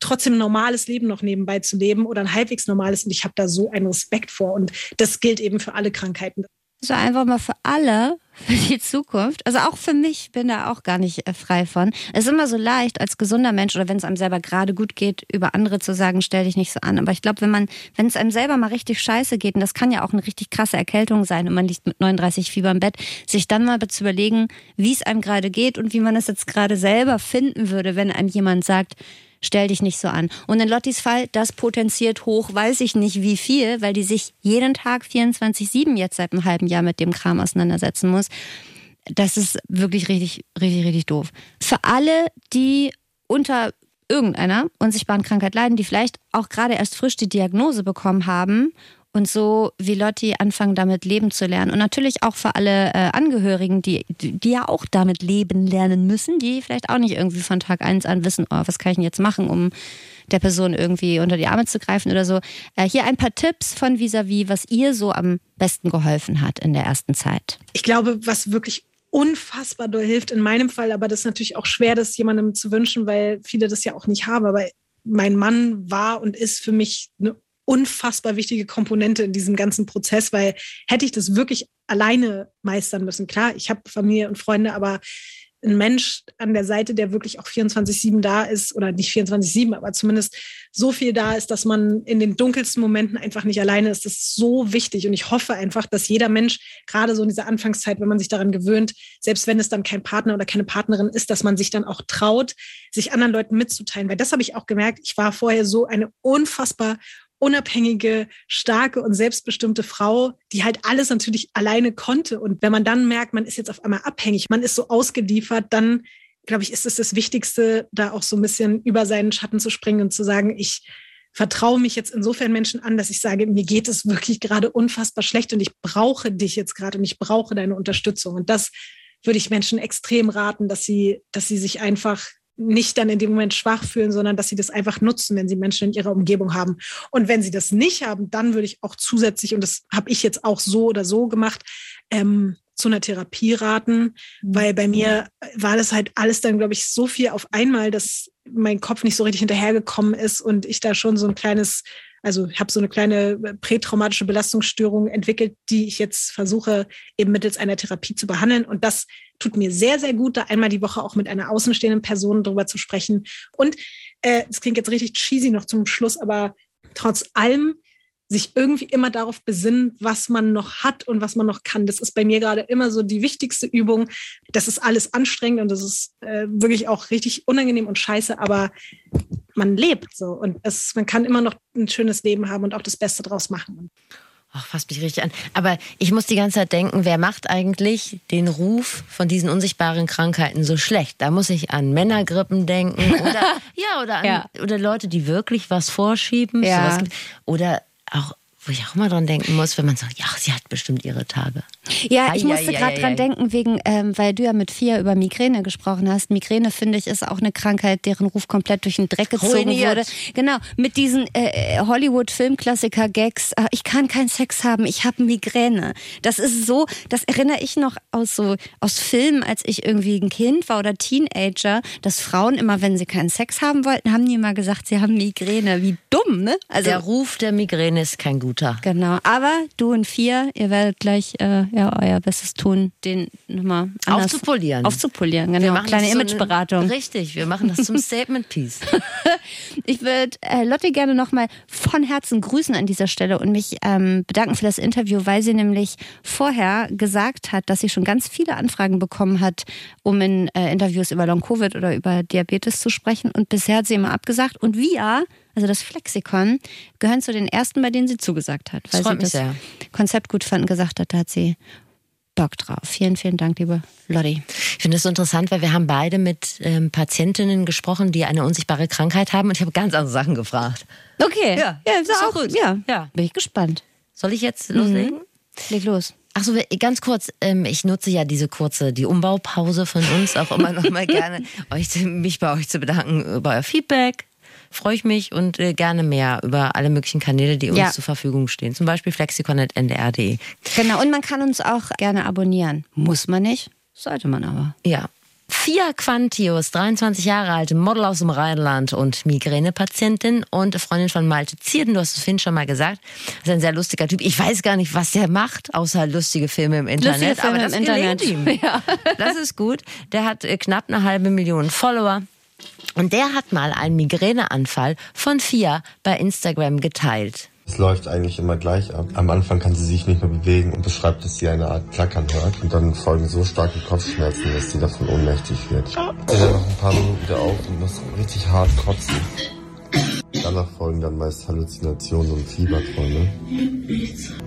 trotzdem ein normales Leben noch nebenbei zu leben oder ein halbwegs normales. Und ich habe da so einen Respekt vor. Und das gilt eben für alle Krankheiten. So einfach mal für alle, für die Zukunft. Also auch für mich, bin da auch gar nicht frei von. Es ist immer so leicht, als gesunder Mensch oder wenn es einem selber gerade gut geht, über andere zu sagen, stell dich nicht so an. Aber ich glaube, wenn es einem selber mal richtig scheiße geht, und das kann ja auch eine richtig krasse Erkältung sein und man liegt mit 39 Fieber im Bett, sich dann mal zu überlegen, wie es einem gerade geht und wie man es jetzt gerade selber finden würde, wenn einem jemand sagt, stell dich nicht so an. Und in Lottis Fall, das potenziert hoch, weiß ich nicht wie viel, weil die sich jeden Tag 24/7 jetzt seit einem halben Jahr mit dem Kram auseinandersetzen muss. Das ist wirklich richtig, richtig, richtig doof. Für alle, die unter irgendeiner unsichtbaren Krankheit leiden, die vielleicht auch gerade erst frisch die Diagnose bekommen haben und so wie Lotti anfangen, damit leben zu lernen. Und natürlich auch für alle Angehörigen, die ja auch damit leben lernen müssen, die vielleicht auch nicht irgendwie von Tag 1 an wissen, oh, was kann ich denn jetzt machen, um der Person irgendwie unter die Arme zu greifen oder so. Hier ein paar Tipps von Vis-à-vis, was ihr so am besten geholfen hat in der ersten Zeit. Ich glaube, was wirklich unfassbar doll hilft in meinem Fall, aber das ist natürlich auch schwer, das jemandem zu wünschen, weil viele das ja auch nicht haben. Aber mein Mann war und ist für mich eine unfassbar wichtige Komponente in diesem ganzen Prozess, weil hätte ich das wirklich alleine meistern müssen. Klar, ich habe Familie und Freunde, aber ein Mensch an der Seite, der wirklich auch 24/7 da ist, oder nicht 24/7, aber zumindest so viel da ist, dass man in den dunkelsten Momenten einfach nicht alleine ist. Das ist so wichtig und ich hoffe einfach, dass jeder Mensch, gerade so in dieser Anfangszeit, wenn man sich daran gewöhnt, selbst wenn es dann kein Partner oder keine Partnerin ist, dass man sich dann auch traut, sich anderen Leuten mitzuteilen, weil das habe ich auch gemerkt. Ich war vorher so eine unfassbar unabhängige, starke und selbstbestimmte Frau, die halt alles natürlich alleine konnte. Und wenn man dann merkt, man ist jetzt auf einmal abhängig, man ist so ausgeliefert, dann, glaube ich, ist es das Wichtigste, da auch so ein bisschen über seinen Schatten zu springen und zu sagen, ich vertraue mich jetzt insofern Menschen an, dass ich sage, mir geht es wirklich gerade unfassbar schlecht und ich brauche dich jetzt gerade und ich brauche deine Unterstützung. Und das würde ich Menschen extrem raten, dass sie sich einfach nicht dann in dem Moment schwach fühlen, sondern dass sie das einfach nutzen, wenn sie Menschen in ihrer Umgebung haben. Und wenn sie das nicht haben, dann würde ich auch zusätzlich, und das habe ich jetzt auch so oder so gemacht, zu einer Therapie raten, weil bei mir war das halt alles dann, glaube ich, so viel auf einmal, dass mein Kopf nicht so richtig hinterhergekommen ist und ich da schon so ein kleines, also ich habe so eine kleine prätraumatische Belastungsstörung entwickelt, die ich jetzt versuche, eben mittels einer Therapie zu behandeln. Und das tut mir sehr, sehr gut, da einmal die Woche auch mit einer außenstehenden Person drüber zu sprechen. Und das klingt jetzt richtig cheesy noch zum Schluss, aber trotz allem sich irgendwie immer darauf besinnen, was man noch hat und was man noch kann. Das ist bei mir gerade immer so die wichtigste Übung. Das ist alles anstrengend und das ist wirklich auch richtig unangenehm und scheiße, aber man lebt so und man kann immer noch ein schönes Leben haben und auch das Beste draus machen. Ach, fasst mich richtig an. Aber ich muss die ganze Zeit denken, wer macht eigentlich den Ruf von diesen unsichtbaren Krankheiten so schlecht? Da muss ich an Männergrippen denken oder ja, oder an, ja, oder Leute, die wirklich was vorschieben. Ja. Sowas gibt. Oder auch, wo ich auch immer dran denken muss, wenn man sagt, ja, sie hat bestimmt ihre Tage. Ja, ich musste gerade dran denken, wegen, weil du ja mit Fia über Migräne gesprochen hast. Migräne, finde ich, ist auch eine Krankheit, deren Ruf komplett durch den Dreck gezogen wurde. Genau, mit diesen Hollywood-Filmklassiker-Gags, ich kann keinen Sex haben, ich habe Migräne. Das ist so, das erinnere ich noch aus Filmen, als ich irgendwie ein Kind war oder Teenager, dass Frauen immer, wenn sie keinen Sex haben wollten, haben die immer gesagt, sie haben Migräne. Wie dumm, ne? Also, der Ruf der Migräne ist kein guter. Genau, aber du und Fia, ihr werdet gleich euer Bestes tun, den nochmal aufzupolieren, genau. Wir machen kleine Imageberatung. Richtig, wir machen das zum Statement-Piece. Ich würde Lotti gerne nochmal von Herzen grüßen an dieser Stelle und mich bedanken für das Interview, weil sie nämlich vorher gesagt hat, dass sie schon ganz viele Anfragen bekommen hat, um in Interviews über Long-Covid oder über Diabetes zu sprechen und bisher hat sie immer abgesagt und wir, also das Flexikon, gehören zu den ersten, bei denen sie zugesagt hat, weil sie das Konzept gut fand und gesagt hat, da hat sie Bock drauf. Vielen, vielen Dank, liebe Lotti. Ich finde das so interessant, weil wir haben beide mit Patientinnen gesprochen, die eine unsichtbare Krankheit haben und ich habe ganz andere Sachen gefragt. Okay, ja, ist auch gut. Ja. Bin ich gespannt. Soll ich jetzt loslegen? Leg los. Ach so, ganz kurz, ich nutze ja die Umbaupause von uns auch immer noch mal gerne, mich bei euch zu bedanken über euer Feedback. Freue ich mich und gerne mehr über alle möglichen Kanäle, die uns zur Verfügung stehen. Zum Beispiel flexikon.ndr.de. Genau, und man kann uns auch gerne abonnieren. Muss man nicht, sollte man aber. Ja. Fia Quantius, 23 Jahre alt, Model aus dem Rheinland und Migränepatientin und Freundin von Malte Zierden, du hast es vorhin schon mal gesagt, ist ein sehr lustiger Typ. Ich weiß gar nicht, was der macht, außer lustige Filme im Internet. Ihm. Ja. Das ist gut. Der hat knapp 500.000 Follower. Und der hat mal einen Migräneanfall von Fia bei Instagram geteilt. Es läuft eigentlich immer gleich ab. Am Anfang kann sie sich nicht mehr bewegen und beschreibt, dass sie eine Art Klackern hört. Und dann folgen so starke Kopfschmerzen, dass sie davon ohnmächtig wird. Sie hört nach ein paar Minuten wieder auf und muss richtig hart kotzen. Danach folgen dann meist Halluzinationen und Fieberträume.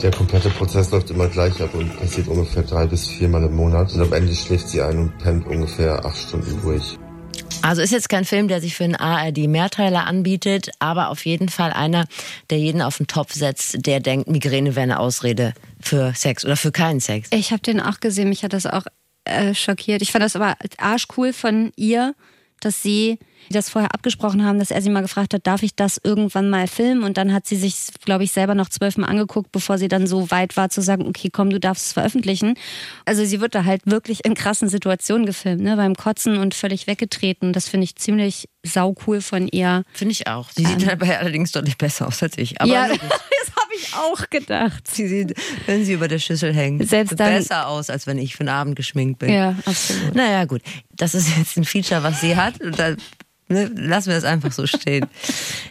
Der komplette Prozess läuft immer gleich ab und passiert ungefähr 3 bis 4 Mal im Monat. Und am Ende schläft sie ein und pennt ungefähr 8 Stunden durch. Also ist jetzt kein Film, der sich für einen ARD-Mehrteiler anbietet, aber auf jeden Fall einer, der jeden auf den Topf setzt, der denkt, Migräne wäre eine Ausrede für Sex oder für keinen Sex. Ich habe den auch gesehen, mich hat das auch schockiert. Ich fand das aber arschcool von ihr, dass sie das vorher abgesprochen haben, dass er sie mal gefragt hat, darf ich das irgendwann mal filmen? Und dann hat sie sich, glaube ich, selber noch 12 Mal angeguckt, bevor sie dann so weit war zu sagen, okay, komm, du darfst es veröffentlichen. Also sie wird da halt wirklich in krassen Situationen gefilmt, ne? Beim Kotzen und völlig weggetreten. Das finde ich ziemlich saucool von ihr. Finde ich auch. Sie sieht dabei allerdings deutlich besser aus als ich. Aber ja, das habe ich auch gedacht. Sie sieht, wenn sie über der Schüssel hängt, selbst dann besser aus, als wenn ich für den Abend geschminkt bin. Ja, absolut. Naja, gut. Das ist jetzt ein Feature, was sie hat. Und da lassen wir das einfach so stehen.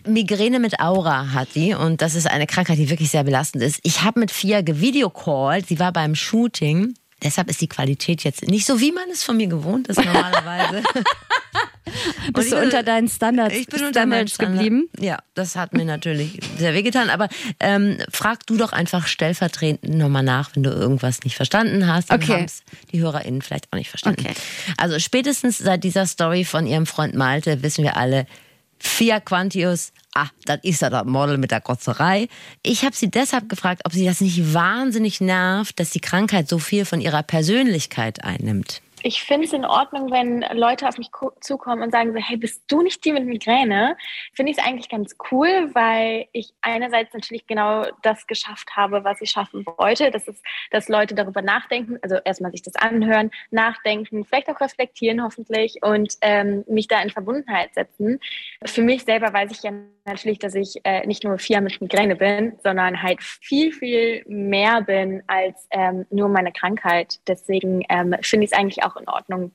Migräne mit Aura hat die und das ist eine Krankheit, die wirklich sehr belastend ist. Ich habe mit Fia gevideocallt, sie war beim Shooting, deshalb ist die Qualität jetzt nicht so, wie man es von mir gewohnt ist normalerweise. Bist du unter deinen Standards, ich bin unter meinen Standards geblieben? Ja, das hat mir natürlich sehr wehgetan, aber frag du doch einfach stellvertretend nochmal nach, wenn du irgendwas nicht verstanden hast. Okay. Dann haben es die HörerInnen vielleicht auch nicht verstanden. Okay. Also spätestens seit dieser Story von ihrem Freund Malte wissen wir alle, Fia Quantius, das ist ja das Model mit der Kotzerei. Ich habe sie deshalb gefragt, ob sie das nicht wahnsinnig nervt, dass die Krankheit so viel von ihrer Persönlichkeit einnimmt. Ich finde es in Ordnung, wenn Leute auf mich zukommen und sagen so, hey, bist du nicht die mit Migräne? Finde ich es eigentlich ganz cool, weil ich einerseits natürlich genau das geschafft habe, was ich schaffen wollte. Das ist, dass Leute darüber nachdenken, also erstmal sich das anhören, nachdenken, vielleicht auch reflektieren hoffentlich und mich da in Verbundenheit setzen. Für mich selber weiß ich ja natürlich, dass ich nicht nur Fia mit Migräne bin, sondern halt viel, viel mehr bin als nur meine Krankheit. Deswegen finde ich es eigentlich auch in Ordnung.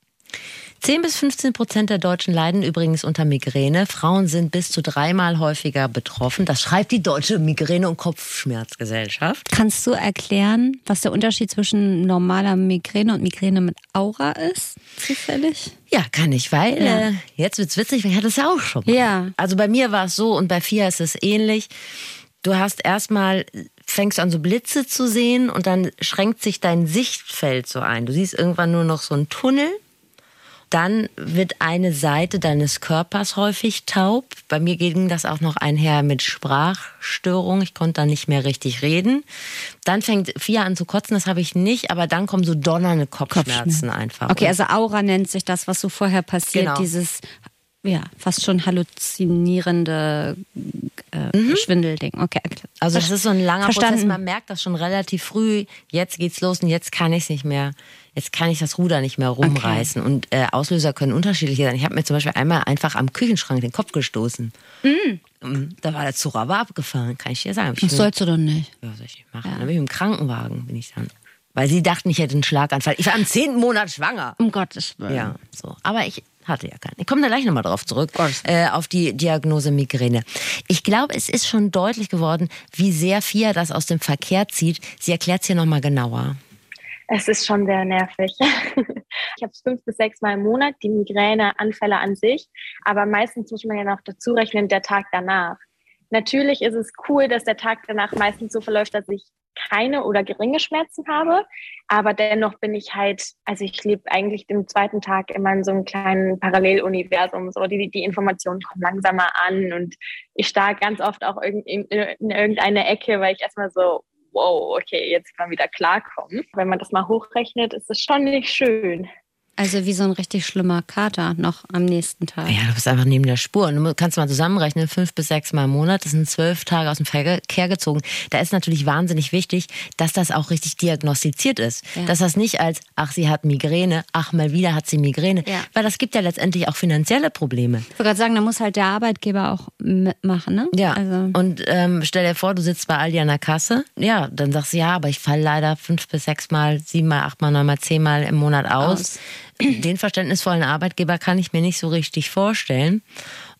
10-15% der Deutschen leiden übrigens unter Migräne. Frauen sind bis zu 3-mal häufiger betroffen. Das schreibt die Deutsche Migräne- und Kopfschmerzgesellschaft. Kannst du erklären, was der Unterschied zwischen normaler Migräne und Migräne mit Aura ist? Zufällig? Ja, kann ich, weil jetzt wird's witzig, weil ich hatte es ja auch schon mal. Ja. Also bei mir war es so und bei Fia ist es ähnlich. Du hast erstmal fängst an, so Blitze zu sehen und dann schränkt sich dein Sichtfeld so ein. Du siehst irgendwann nur noch so einen Tunnel. Dann wird eine Seite deines Körpers häufig taub. Bei mir ging das auch noch einher mit Sprachstörung. Ich konnte dann nicht mehr richtig reden. Dann fängt Fia an zu kotzen, das habe ich nicht. Aber dann kommen so donnernde Kopfschmerzen einfach. Okay, also Aura nennt sich das, was so vorher passiert. Genau. Dieses fast schon halluzinierende Schwindelding. Okay. Also das ist so ein langer Prozess. Man merkt das schon relativ früh. Jetzt geht's los und jetzt kann ich es nicht mehr. Jetzt kann ich das Ruder nicht mehr rumreißen. Okay. Und Auslöser können unterschiedliche sein. Ich habe mir zum Beispiel einmal einfach am Küchenschrank den Kopf gestoßen. Da war der Zug aber abgefahren, kann ich dir sagen. Das sollst du doch nicht. Ja, soll ich nicht machen. Ja. Dann bin ich im Krankenwagen, weil sie dachten, ich hätte einen Schlaganfall. Ich war am 10. Monat schwanger. Um Gottes Willen. Ja, so. Aber ich hatte ja keinen. Ich komme da gleich nochmal drauf zurück, auf die Diagnose Migräne. Ich glaube, es ist schon deutlich geworden, wie sehr Fia das aus dem Verkehr zieht. Sie erklärt es hier nochmal genauer. Es ist schon sehr nervig. Ich habe 5-6 Mal im Monat die Migräneanfälle an sich, aber meistens muss man ja noch dazu rechnen, der Tag danach. Natürlich ist es cool, dass der Tag danach meistens so verläuft, dass ich keine oder geringe Schmerzen habe, aber dennoch bin ich halt, also ich lebe eigentlich den zweiten Tag immer in so einem kleinen Paralleluniversum, so die Informationen kommen langsamer an und ich starre ganz oft auch in irgendeine Ecke, weil ich erstmal so, wow, okay, jetzt kann man wieder klarkommen. Wenn man das mal hochrechnet, ist es schon nicht schön. Also wie so ein richtig schlimmer Kater noch am nächsten Tag. Ja, du bist einfach neben der Spur. Und du kannst mal zusammenrechnen, 5 bis 6 Mal im Monat, das sind 12 Tage aus dem Verkehr gezogen. Da ist natürlich wahnsinnig wichtig, dass das auch richtig diagnostiziert ist. Ja. Dass das nicht als, ach, sie hat Migräne, ach, mal wieder hat sie Migräne. Ja. Weil das gibt ja letztendlich auch finanzielle Probleme. Ich wollte gerade sagen, da muss halt der Arbeitgeber auch mitmachen, ne? Ja, also. Und stell dir vor, du sitzt bei Aldi an der Kasse. Ja, dann sagst du, ja, aber ich falle leider 5 bis 6 Mal, 7 mal, 8 mal, 9 mal, 10 mal im Monat aus. Den verständnisvollen Arbeitgeber kann ich mir nicht so richtig vorstellen.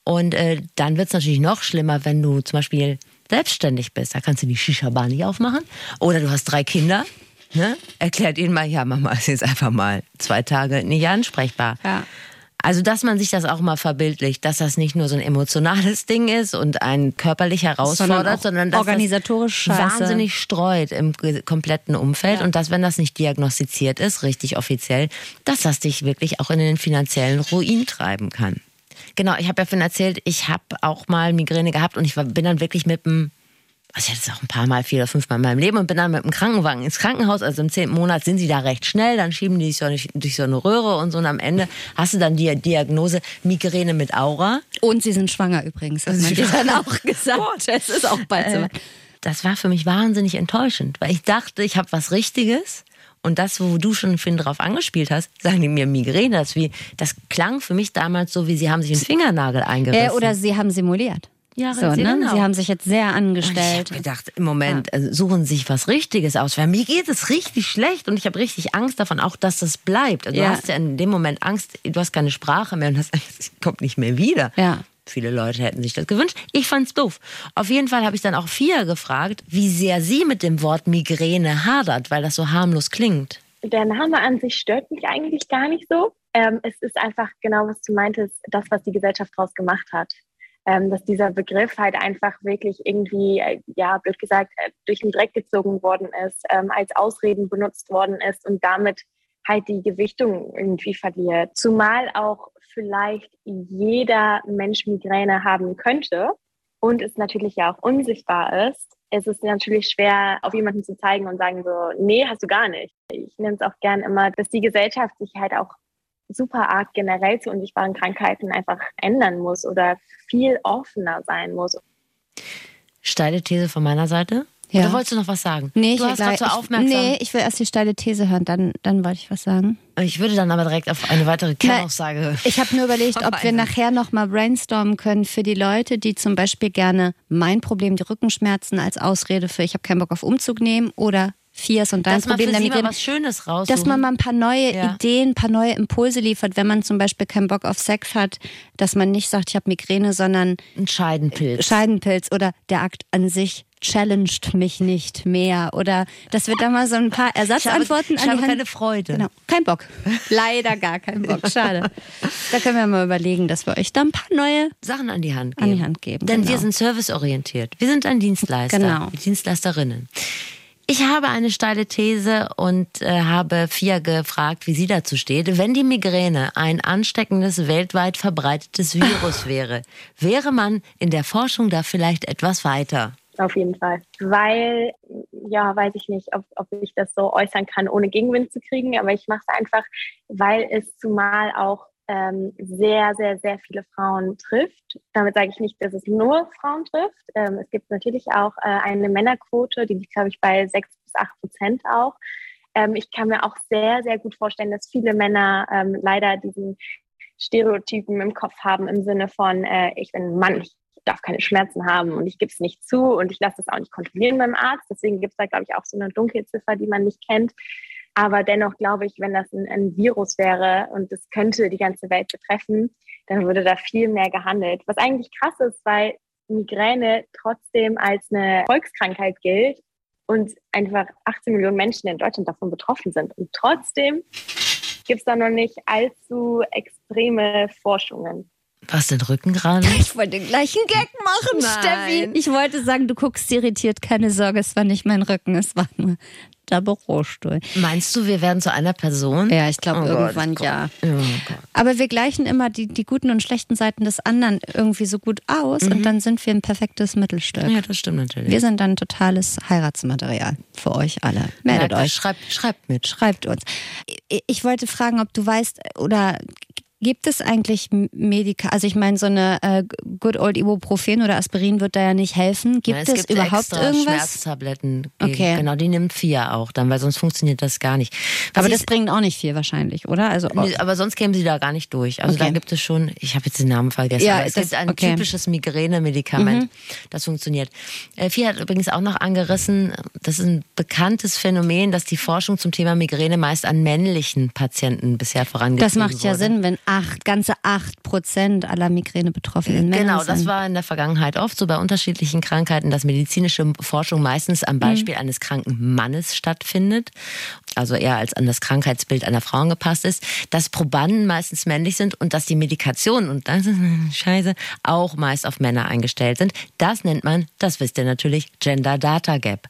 Und dann wird es natürlich noch schlimmer, wenn du zum Beispiel selbstständig bist. Da kannst du die Shisha-Bar nicht aufmachen. Oder du hast 3 Kinder. Ne? Erklärt ihnen mal, ja, Mama ist jetzt einfach mal 2 Tage nicht ansprechbar. Ja. Also, dass man sich das auch mal verbildlicht, dass das nicht nur so ein emotionales Ding ist und einen körperlich herausfordert, sondern dass organisatorisch das wahnsinnig streut im kompletten Umfeld, ja. Und dass, wenn das nicht diagnostiziert ist, richtig offiziell, dass das dich wirklich auch in den finanziellen Ruin treiben kann. Genau, ich habe ja vorhin erzählt, ich habe auch mal Migräne gehabt und ich bin dann wirklich mit dem, also ich hatte es auch ein paar Mal, 4 oder 5 Mal in meinem Leben und bin dann mit dem Krankenwagen ins Krankenhaus. Also im 10. Monat sind sie da recht schnell, dann schieben die dich so durch so eine Röhre und so. Und am Ende hast du dann die Diagnose Migräne mit Aura. Und sie sind schwanger übrigens, hat man dir dann auch gesagt. Es ist auch bald so. Das war für mich wahnsinnig enttäuschend, weil ich dachte, ich habe was Richtiges. Und das, wo du schon, Finn, drauf angespielt hast, sagen die mir Migräne. Das klang für mich damals so, wie sie haben sich einen Fingernagel eingerissen. Oder sie haben simuliert. Ja, so, ne? Sie haben sich jetzt sehr angestellt. Und ich habe gedacht, im Moment suchen sie sich was Richtiges aus, weil mir geht es richtig schlecht und ich habe richtig Angst davon, auch dass das bleibt. Also, ja. Du hast ja in dem Moment Angst, du hast keine Sprache mehr und das kommt nicht mehr wieder. Ja. Viele Leute hätten sich das gewünscht. Ich fand's doof. Auf jeden Fall habe ich dann auch Fia gefragt, wie sehr sie mit dem Wort Migräne hadert, weil das so harmlos klingt. Der Name an sich stört mich eigentlich gar nicht so. Es ist einfach genau, was du meintest, das, was die Gesellschaft draus gemacht hat. Dass dieser Begriff halt einfach wirklich irgendwie, ja, blöd gesagt, durch den Dreck gezogen worden ist, als Ausreden benutzt worden ist und damit halt die Gewichtung irgendwie verliert. Zumal auch vielleicht jeder Mensch Migräne haben könnte und es natürlich ja auch unsichtbar ist. Es ist natürlich schwer, auf jemanden zu zeigen und sagen so, nee, hast du gar nicht. Ich nehme es auch gern immer, dass die Gesellschaft sich halt auch super arg generell zu unsichtbaren Krankheiten einfach ändern muss oder viel offener sein muss. Steile These von meiner Seite? Ja. Oder wolltest du noch was sagen? Nee, du hast gerade so aufmerksam. Nee, ich will erst die steile These hören, dann wollte ich was sagen. Ich würde dann aber direkt auf eine weitere Kernaussage. Ich habe nur überlegt, ob wir nachher nochmal brainstormen können für die Leute, die zum Beispiel gerne mein Problem, die Rückenschmerzen, als Ausrede für ich habe keinen Bock auf Umzug nehmen oder Fias und dein dass Problem, damit was Schönes raus. Dass man mal ein paar neue Ideen, ein paar neue Impulse liefert, wenn man zum Beispiel keinen Bock auf Sex hat, dass man nicht sagt, ich habe Migräne, sondern ein Scheidenpilz. Scheidenpilz oder der Akt an sich challenged mich nicht mehr. Oder dass wir da mal so ein paar Ersatzantworten an die Hand. Ich habe keine Freude. Genau. Kein Bock. Leider gar kein Bock. Schade. Da können wir mal überlegen, dass wir euch da ein paar neue Sachen an die Hand geben. Denn genau. Wir sind serviceorientiert. Wir sind ein Dienstleister. Genau. Dienstleisterinnen. Ich habe eine steile These und habe Fia gefragt, wie sie dazu steht. Wenn die Migräne ein ansteckendes, weltweit verbreitetes Virus wäre, wäre man in der Forschung da vielleicht etwas weiter? Auf jeden Fall. Weil, ja, weiß ich nicht, ob ich das so äußern kann, ohne Gegenwind zu kriegen. Aber ich mache es einfach, weil es zumal auch sehr, sehr, sehr viele Frauen trifft. Damit sage ich nicht, dass es nur Frauen trifft. Es gibt natürlich auch eine Männerquote, die liegt, glaube ich, bei 6 bis 8% auch. Ich kann mir auch sehr, sehr gut vorstellen, dass viele Männer leider diesen Stereotypen im Kopf haben, im Sinne von, ich bin ein Mann, ich darf keine Schmerzen haben und ich gebe es nicht zu und ich lasse das auch nicht kontrollieren beim Arzt. Deswegen gibt es da, glaube ich, auch so eine Dunkelziffer, die man nicht kennt. Aber dennoch glaube ich, wenn das ein Virus wäre und es könnte die ganze Welt betreffen, dann würde da viel mehr gehandelt. Was eigentlich krass ist, weil Migräne trotzdem als eine Volkskrankheit gilt und einfach 18 Millionen Menschen in Deutschland davon betroffen sind. Und trotzdem gibt es da noch nicht allzu extreme Forschungen. Was, den Rücken ran? Ich wollte den gleichen Gag machen, Steffi. Ich wollte sagen, du guckst irritiert. Keine Sorge, es war nicht mein Rücken, es war nur der Bürostuhl. Meinst du, wir werden zu einer Person? Ja, ich glaube irgendwann Gott, ja. Oh Gott. Aber wir gleichen immer die guten und schlechten Seiten des anderen irgendwie so gut aus und dann sind wir ein perfektes Mittelstück. Ja, das stimmt natürlich. Wir sind dann totales Heiratsmaterial für euch alle. Meldet euch. Schreibt mit. Schreibt uns. Ich wollte fragen, ob du weißt oder... Gibt es eigentlich Medika? Also ich meine, so eine Good Old Ibuprofen oder Aspirin wird da ja nicht helfen. Gibt es überhaupt extra irgendwas? Schmerztabletten. Okay. Genau, die nimmt Fia auch dann, weil sonst funktioniert das gar nicht. Aber das bringt auch nicht viel wahrscheinlich, oder? Also nee, aber sonst kämen sie da gar nicht durch. Also da gibt es schon, ich habe jetzt den Namen vergessen, aber es gibt ein typisches Migräne-Medikament, das funktioniert. Fia hat übrigens auch noch angerissen, das ist ein bekanntes Phänomen, dass die Forschung zum Thema Migräne meist an männlichen Patienten bisher vorangetrieben wurde. Das macht ja Sinn, wenn ganze 8% aller Migräne-betroffenen Männer. Genau, das war in der Vergangenheit oft so bei unterschiedlichen Krankheiten, dass medizinische Forschung meistens am Beispiel eines kranken Mannes stattfindet, also eher als an das Krankheitsbild einer Frau angepasst ist, dass Probanden meistens männlich sind und dass die Medikationen und Scheiße auch meist auf Männer eingestellt sind. Das nennt man, das wisst ihr natürlich, Gender Data Gap.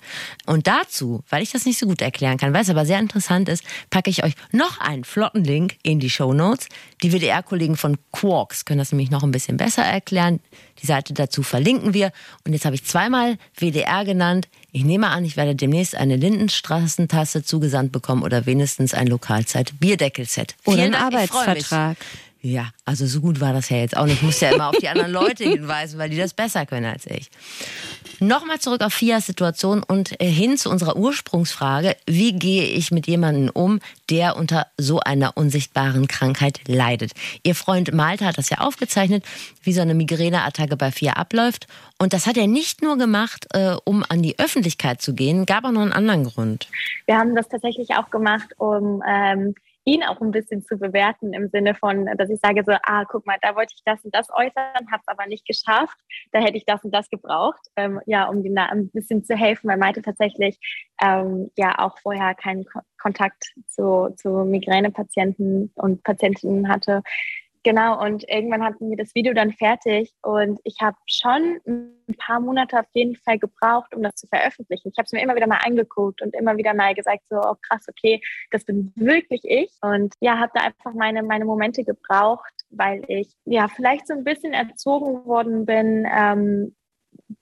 Und dazu, weil ich das nicht so gut erklären kann, weil es aber sehr interessant ist, packe ich euch noch einen flotten Link in die Shownotes. Die WDR-Kollegen von Quarks können das nämlich noch ein bisschen besser erklären. Die Seite dazu verlinken wir. Und jetzt habe ich zweimal WDR genannt. Ich nehme an, ich werde demnächst eine Lindenstraßentasse zugesandt bekommen oder wenigstens ein Lokalzeit-Bierdeckel-Set. Oder einen Arbeitsvertrag. Ja, also so gut war das ja jetzt auch nicht. Ich muss ja immer auf die anderen Leute hinweisen, weil die das besser können als ich. Nochmal zurück auf Fias Situation und hin zu unserer Ursprungsfrage. Wie gehe ich mit jemandem um, der unter so einer unsichtbaren Krankheit leidet? Ihr Freund Malte hat das ja aufgezeichnet, wie so eine Migräneattacke bei Fia abläuft. Und das hat er nicht nur gemacht, um an die Öffentlichkeit zu gehen. Gab auch noch einen anderen Grund. Wir haben das tatsächlich auch gemacht, um... ihn auch ein bisschen zu bewerten im Sinne von, dass ich sage so, guck mal, da wollte ich das und das äußern, hab's aber nicht geschafft, da hätte ich das und das gebraucht, um ihm da ein bisschen zu helfen, weil Malte tatsächlich auch vorher keinen Kontakt zu Migränepatienten und Patientinnen hatte. Genau, und irgendwann hatten wir das Video dann fertig und ich habe schon ein paar Monate auf jeden Fall gebraucht, um das zu veröffentlichen. Ich habe es mir immer wieder mal angeguckt und immer wieder mal gesagt, so, oh krass, okay, das bin wirklich ich. Und ja, habe da einfach meine Momente gebraucht, weil ich vielleicht so ein bisschen erzogen worden bin,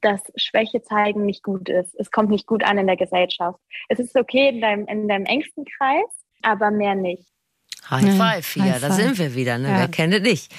dass Schwäche zeigen nicht gut ist. Es kommt nicht gut an in der Gesellschaft. Es ist okay in deinem engsten Kreis, aber mehr nicht. High Five, Fia, da sind wir wieder, ne? Ja. Wer kennt es nicht?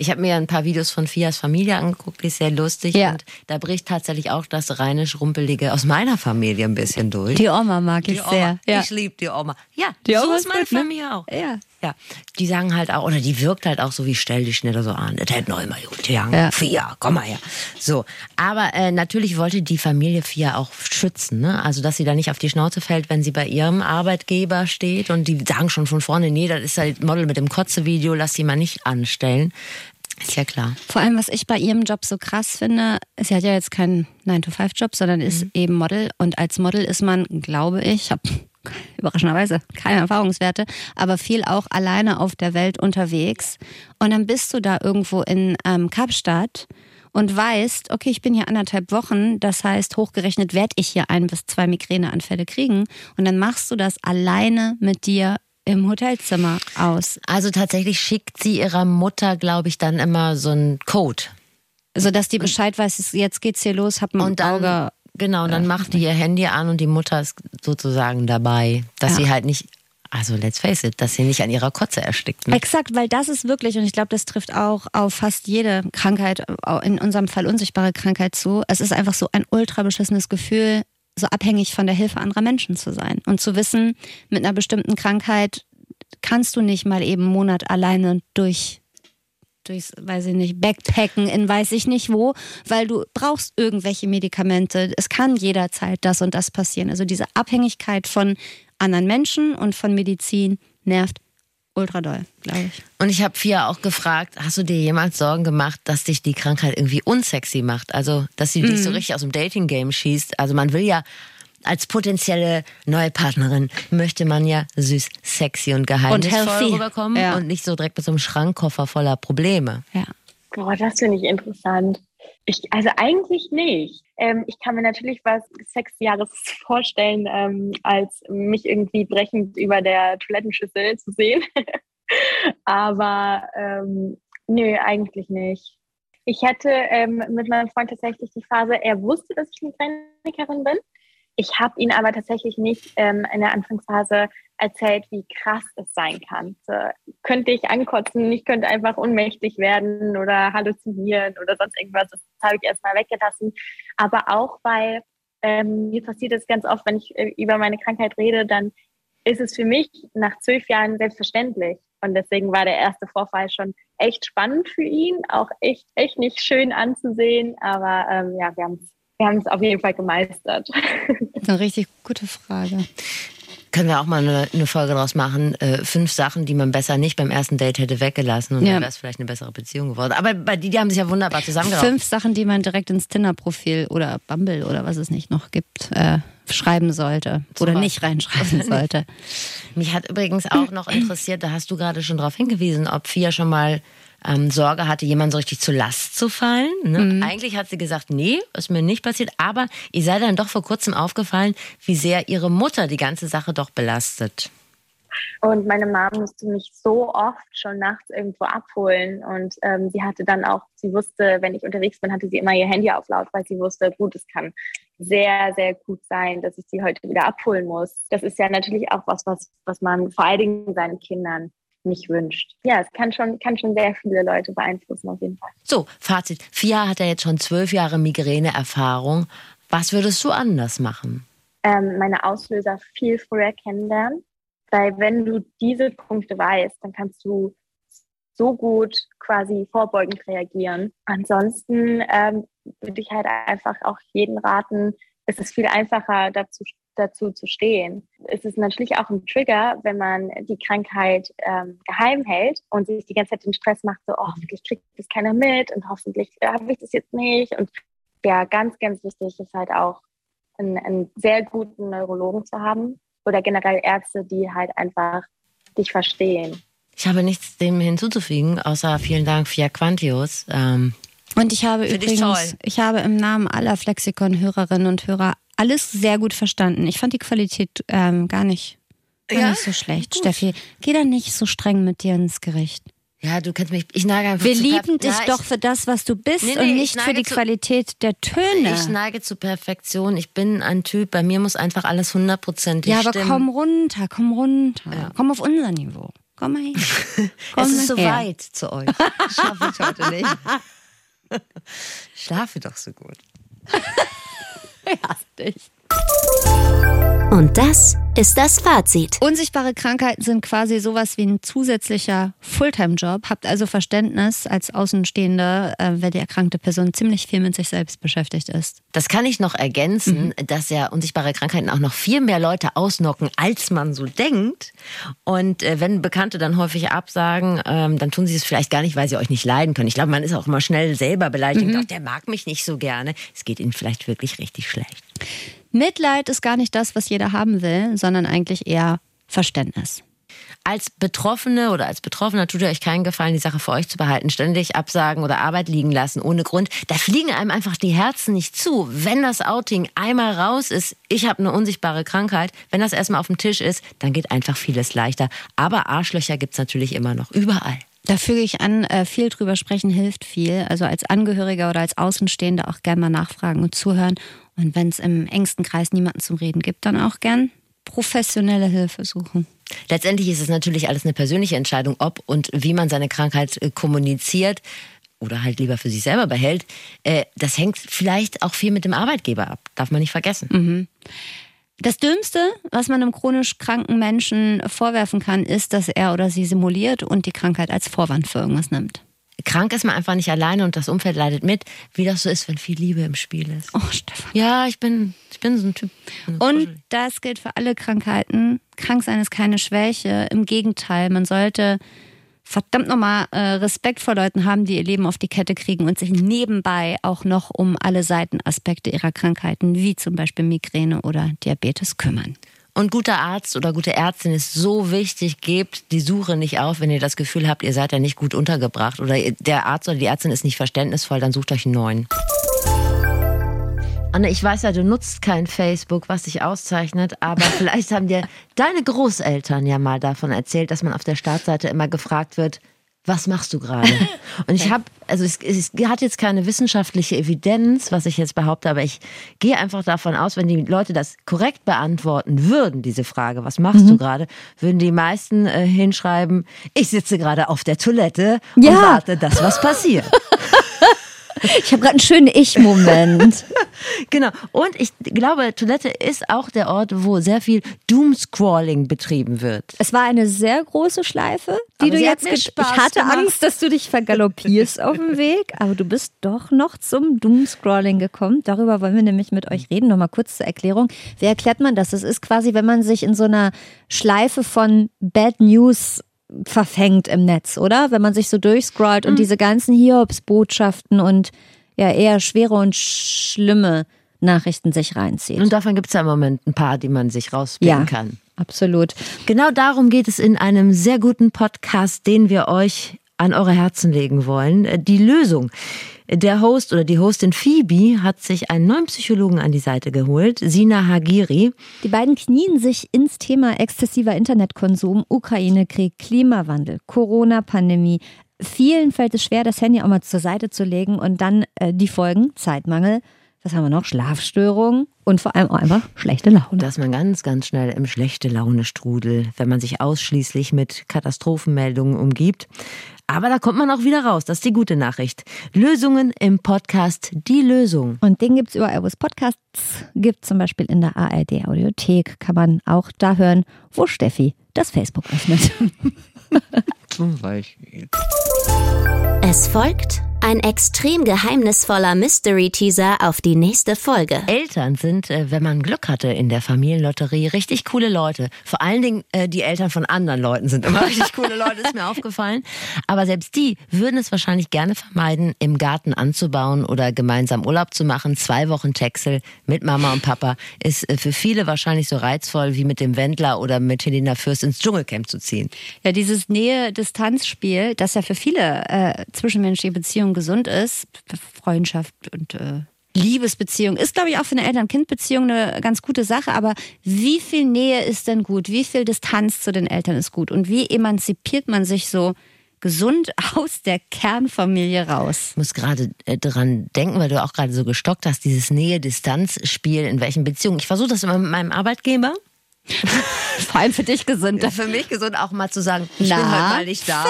Ich habe mir ein paar Videos von Fias Familie angeguckt, die ist sehr lustig. Ja. Und da bricht tatsächlich auch das rheinisch-rumpelige aus meiner Familie ein bisschen durch. Die Oma mag ich sehr. Ja. Ich liebe die Oma. Ja, die so Oma ist meine Familie auch. Ja. Ja, die sagen halt auch, oder die wirkt halt auch so wie stell dich schneller so an. Das hätte noch immer gut gegangen. Ja. Fia, komm mal her. So, aber natürlich wollte die Familie Fia auch schützen, ne? Also, dass sie da nicht auf die Schnauze fällt, wenn sie bei ihrem Arbeitgeber steht. Und die sagen schon von vorne, nee, das ist halt Model mit dem Kotze-Video, lass sie mal nicht anstellen. Ist ja klar. Vor allem, was ich bei ihrem Job so krass finde, sie hat ja jetzt keinen 9-to-5-Job, sondern ist eben Model. Und als Model ist man, glaube ich, überraschenderweise keine Erfahrungswerte, aber viel auch alleine auf der Welt unterwegs. Und dann bist du da irgendwo in Kapstadt und weißt, okay, ich bin hier 1,5 Wochen, das heißt, hochgerechnet werde ich hier 1 bis 2 Migräneanfälle kriegen. Und dann machst du das alleine mit dir im Hotelzimmer aus. Also tatsächlich schickt sie ihrer Mutter, glaube ich, dann immer so einen Code. Sodass die Bescheid weiß, jetzt geht's hier los, hab mal ein Auge. Genau, und dann macht die ihr Handy an und die Mutter ist sozusagen dabei, dass sie halt nicht, also let's face it, dass sie nicht an ihrer Kotze erstickt. Ne? Exakt, weil das ist wirklich, und ich glaube, das trifft auch auf fast jede Krankheit, in unserem Fall unsichtbare Krankheit zu, es ist einfach so ein ultra beschissenes Gefühl, so abhängig von der Hilfe anderer Menschen zu sein. Und zu wissen, mit einer bestimmten Krankheit kannst du nicht mal eben einen Monat alleine durchs, weiß ich nicht, Backpacken in weiß ich nicht wo, weil du brauchst irgendwelche Medikamente. Es kann jederzeit das und das passieren. Also diese Abhängigkeit von anderen Menschen und von Medizin nervt ultra doll, glaube ich. Und ich habe Fia auch gefragt, hast du dir jemals Sorgen gemacht, dass dich die Krankheit irgendwie unsexy macht? Also, dass sie dich so richtig aus dem Dating-Game schießt. Also man will ja als potenzielle neue Partnerin möchte man ja süß, sexy und geheimnisvoll rüberkommen und nicht so direkt mit so einem Schrankkoffer voller Probleme. Ja. Boah, das finde ich interessant. Also eigentlich nicht. Ich kann mir natürlich was Sexjahres vorstellen, als mich irgendwie brechend über der Toilettenschüssel zu sehen. Aber nö, eigentlich nicht. Ich hatte mit meinem Freund tatsächlich die Phase, er wusste, dass ich Migränikerin bin. Ich habe ihn aber tatsächlich nicht in der Anfangsphase erzählt, wie krass es sein kann. So, könnte ich ankotzen, ich könnte einfach ohnmächtig werden oder halluzinieren oder sonst irgendwas. Das habe ich erstmal weggelassen. Aber auch, weil mir passiert das ganz oft, wenn ich über meine Krankheit rede, dann ist es für mich nach 12 Jahren selbstverständlich. Und deswegen war der erste Vorfall schon echt spannend für ihn, auch echt nicht schön anzusehen. Aber ja, wir haben es auf jeden Fall gemeistert. Eine richtig gute Frage. Können wir auch mal eine Folge draus machen? 5 Sachen, die man besser nicht beim ersten Date hätte weggelassen. Und dann wäre es vielleicht eine bessere Beziehung geworden. Aber die haben sich ja wunderbar zusammengeraubt. 5 Sachen, die man direkt ins Tinder-Profil oder Bumble oder was es nicht noch gibt, schreiben sollte. Oder nicht reinschreiben sollte. Mich hat übrigens auch noch interessiert, da hast du gerade schon darauf hingewiesen, ob Fia schon mal Sorge hatte, jemanden so richtig zur Last zu fallen. Ne? Mhm. Eigentlich hat sie gesagt, nee, ist mir nicht passiert. Aber ihr sei dann doch vor kurzem aufgefallen, wie sehr ihre Mutter die ganze Sache doch belastet. Und meine Mom musste mich so oft schon nachts irgendwo abholen. Und sie hatte dann auch, sie wusste, wenn ich unterwegs bin, hatte sie immer ihr Handy auf laut, weil sie wusste, gut, es kann sehr, sehr gut sein, dass ich sie heute wieder abholen muss. Das ist ja natürlich auch was man vor allen Dingen seinen Kindern nicht wünscht. Ja, es kann schon sehr viele Leute beeinflussen auf jeden Fall. So, Fazit. Fia hat ja jetzt schon 12 Jahre Migräne-Erfahrung. Was würdest du anders machen? Meine Auslöser viel früher kennenlernen. Weil wenn du diese Punkte weißt, dann kannst du so gut quasi vorbeugend reagieren. Ansonsten würde ich halt einfach auch jedem raten, es ist viel einfacher, dazu zu stehen. Es ist natürlich auch ein Trigger, wenn man die Krankheit geheim hält und sich die ganze Zeit den Stress macht, so, oh, hoffentlich kriegt das keiner mit und hoffentlich habe ich das jetzt nicht. Und ja, ganz, ganz wichtig ist halt auch, einen sehr guten Neurologen zu haben oder generell Ärzte, die halt einfach dich verstehen. Ich habe nichts dem hinzuzufügen, außer vielen Dank, Fia Quantius. Und ich habe übrigens, ich habe im Namen aller Flexikon-Hörerinnen und Hörer alles sehr gut verstanden. Ich fand die Qualität gar nicht so schlecht. Gut. Steffi, geh da nicht so streng mit dir ins Gericht. Ja, du kennst mich. Ich neige einfach zu lieben dich doch für das, was du bist und nicht für die Qualität der Töne. Ich neige zu Perfektion. Ich bin ein Typ. Bei mir muss einfach alles 100% stimmen. Ja, aber komm runter. Ja. Komm auf unser Niveau. Komm mal hin. Es ist so weit zu euch. Schaffe ich heute nicht. Ich schlafe doch so gut. Und das ist das Fazit. Unsichtbare Krankheiten sind quasi sowas wie ein zusätzlicher Fulltime-Job. Habt also Verständnis als Außenstehende, wenn die erkrankte Person ziemlich viel mit sich selbst beschäftigt ist. Das kann ich noch ergänzen, dass ja unsichtbare Krankheiten auch noch viel mehr Leute ausnocken, als man so denkt. Und wenn Bekannte dann häufig absagen, dann tun sie es vielleicht gar nicht, weil sie euch nicht leiden können. Ich glaube, man ist auch immer schnell selber beleidigt. Auch der mag mich nicht so gerne. Es geht ihnen vielleicht wirklich richtig schlecht. Mitleid ist gar nicht das, was jeder haben will, sondern eigentlich eher Verständnis. Als Betroffene oder als Betroffener tut ihr euch keinen Gefallen, die Sache für euch zu behalten. Ständig absagen oder Arbeit liegen lassen ohne Grund. Da fliegen einem einfach die Herzen nicht zu. Wenn das Outing einmal raus ist, ich habe eine unsichtbare Krankheit, wenn das erstmal auf dem Tisch ist, dann geht einfach vieles leichter. Aber Arschlöcher gibt es natürlich immer noch, überall. Da füge ich an, viel drüber sprechen hilft viel. Also als Angehöriger oder als Außenstehender auch gerne mal nachfragen und zuhören. Und wenn es im engsten Kreis niemanden zum Reden gibt, dann auch gern professionelle Hilfe suchen. Letztendlich ist es natürlich alles eine persönliche Entscheidung, ob und wie man seine Krankheit kommuniziert oder halt lieber für sich selber behält. Das hängt vielleicht auch viel mit dem Arbeitgeber ab, darf man nicht vergessen. Mhm. Das Dümmste, was man einem chronisch kranken Menschen vorwerfen kann, ist, dass er oder sie simuliert und die Krankheit als Vorwand für irgendwas nimmt. Krank ist man einfach nicht alleine und das Umfeld leidet mit, wie das so ist, wenn viel Liebe im Spiel ist. Oh, Stefan. Ja, ich bin so ein Typ. Und das gilt für alle Krankheiten. Krank sein ist keine Schwäche. Im Gegenteil, man sollte verdammt nochmal Respekt vor Leuten haben, die ihr Leben auf die Kette kriegen und sich nebenbei auch noch um alle Seitenaspekte ihrer Krankheiten, wie zum Beispiel Migräne oder Diabetes, kümmern. Und guter Arzt oder gute Ärztin ist so wichtig. Gebt die Suche nicht auf, wenn ihr das Gefühl habt, ihr seid ja nicht gut untergebracht oder der Arzt oder die Ärztin ist nicht verständnisvoll, dann sucht euch einen neuen. Anne, ich weiß ja, du nutzt kein Facebook, was dich auszeichnet, aber vielleicht haben dir deine Großeltern ja mal davon erzählt, dass man auf der Startseite immer gefragt wird, was machst du gerade? Und ich habe, also es hat jetzt keine wissenschaftliche Evidenz, was ich jetzt behaupte, aber ich gehe einfach davon aus, wenn die Leute das korrekt beantworten würden, diese Frage, was machst du gerade, würden die meisten hinschreiben, ich sitze gerade auf der Toilette und warte, dass was passiert. Ich habe gerade einen schönen Ich-Moment. Genau. Und ich glaube, Toilette ist auch der Ort, wo sehr viel Doomscrolling betrieben wird. Es war eine sehr große Schleife, die du jetzt ich hatte gemacht. Angst, dass du dich vergaloppierst auf dem Weg, aber du bist doch noch zum Doomscrolling gekommen. Darüber wollen wir nämlich mit euch reden. Nochmal kurz zur Erklärung. Wie erklärt man das? Es ist quasi, wenn man sich in so einer Schleife von Bad News verfängt im Netz, oder? Wenn man sich so durchscrollt und diese ganzen Hiobsbotschaften und ja eher schwere und schlimme Nachrichten sich reinzieht. Und davon gibt es ja im Moment ein paar, die man sich rauspicken kann. Absolut. Genau darum geht es in einem sehr guten Podcast, den wir euch an eure Herzen legen wollen. Die Lösung. Der Host oder die Hostin Phoebe hat sich einen neuen Psychologen an die Seite geholt, Sina Hagiri. Die beiden knien sich ins Thema exzessiver Internetkonsum, Ukraine-Krieg, Klimawandel, Corona-Pandemie. Vielen fällt es schwer, das Handy auch mal zur Seite zu legen und dann die Folgen, Zeitmangel, was haben wir noch, Schlafstörungen und vor allem auch einfach schlechte Laune. Dass man ganz, ganz schnell im Schlechte-Laune-Strudel, wenn man sich ausschließlich mit Katastrophenmeldungen umgibt. Aber da kommt man auch wieder raus. Das ist die gute Nachricht. Lösungen im Podcast, die Lösung. Und den gibt's überall, wo es Podcasts gibt, zum Beispiel in der ARD Audiothek. Kann man auch da hören, wo Steffi das Facebook öffnet. Zum Beispiel. Es folgt ein extrem geheimnisvoller Mystery-Teaser auf die nächste Folge. Eltern sind, wenn man Glück hatte in der Familienlotterie, richtig coole Leute. Vor allen Dingen die Eltern von anderen Leuten sind immer richtig coole Leute, ist mir aufgefallen. Aber selbst die würden es wahrscheinlich gerne vermeiden, im Garten anzubauen oder gemeinsam Urlaub zu machen. 2 Wochen Texel mit Mama und Papa ist für viele wahrscheinlich so reizvoll, wie mit dem Wendler oder mit Helena Fürst ins Dschungelcamp zu ziehen. Ja, dieses Nähe-Distanz-Spiel, das ja für viele zwischenmenschliche Beziehungen gesund ist, Freundschaft und Liebesbeziehung ist, glaube ich, auch für eine Eltern-Kind-Beziehung eine ganz gute Sache, aber wie viel Nähe ist denn gut? Wie viel Distanz zu den Eltern ist gut? Und wie emanzipiert man sich so gesund aus der Kernfamilie raus? Ich muss gerade dran denken, weil du auch gerade so gestockt hast, dieses Nähe-Distanz-Spiel in welchen Beziehungen. Ich versuche das immer mit meinem Arbeitgeber. Vor allem für dich gesund. Ja, für mich gesund auch mal zu sagen, ich bin halt mal nicht da.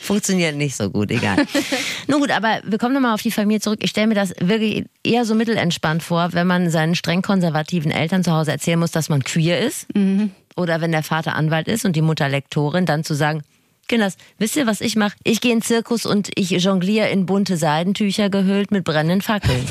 Funktioniert nicht so gut, egal. Nun gut, aber wir kommen nochmal auf die Familie zurück. Ich stelle mir das wirklich eher so mittelentspannt vor, wenn man seinen streng konservativen Eltern zu Hause erzählen muss, dass man queer ist. Mhm. Oder wenn der Vater Anwalt ist und die Mutter Lektorin, dann zu sagen, Kinders, wisst ihr, was ich mache? Ich gehe in den Zirkus und ich jongliere in bunte Seidentücher gehüllt mit brennenden Fackeln.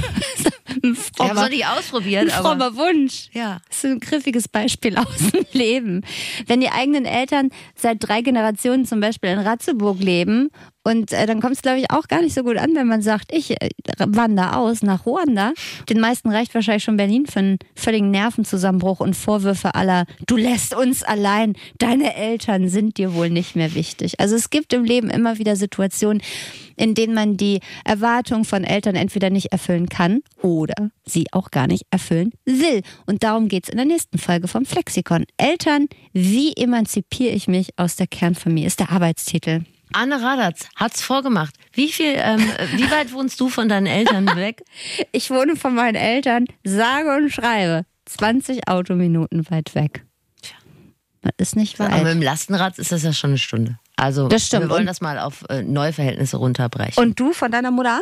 Warum soll ich ausprobieren? Ein frommer Wunsch. Ja. Das ist ein griffiges Beispiel aus dem Leben. Wenn die eigenen Eltern seit 3 Generationen zum Beispiel in Ratzeburg leben und dann kommt es, glaube ich, auch gar nicht so gut an, wenn man sagt, ich wandere aus nach Ruanda. Den meisten reicht wahrscheinlich schon Berlin für einen völligen Nervenzusammenbruch und Vorwürfe aller, du lässt uns allein, deine Eltern sind dir wohl nicht mehr wichtig. Also es gibt im Leben immer wieder Situationen, in denen man die Erwartungen von Eltern entweder nicht erfüllen kann oder sie auch gar nicht erfüllen will. Und darum geht es in der nächsten Folge vom Flexikon. Eltern, wie emanzipiere ich mich aus der Kernfamilie? Ist der Arbeitstitel. Anne Radatz hat's vorgemacht. Wie weit wohnst du von deinen Eltern weg? Ich wohne von meinen Eltern, sage und schreibe, 20 Autominuten weit weg. Tja. Das ist nicht weit. Aber mit dem Lastenrad ist das ja schon eine Stunde. Also wir wollen das mal auf neue Verhältnisse runterbrechen. Und du von deiner Mutter?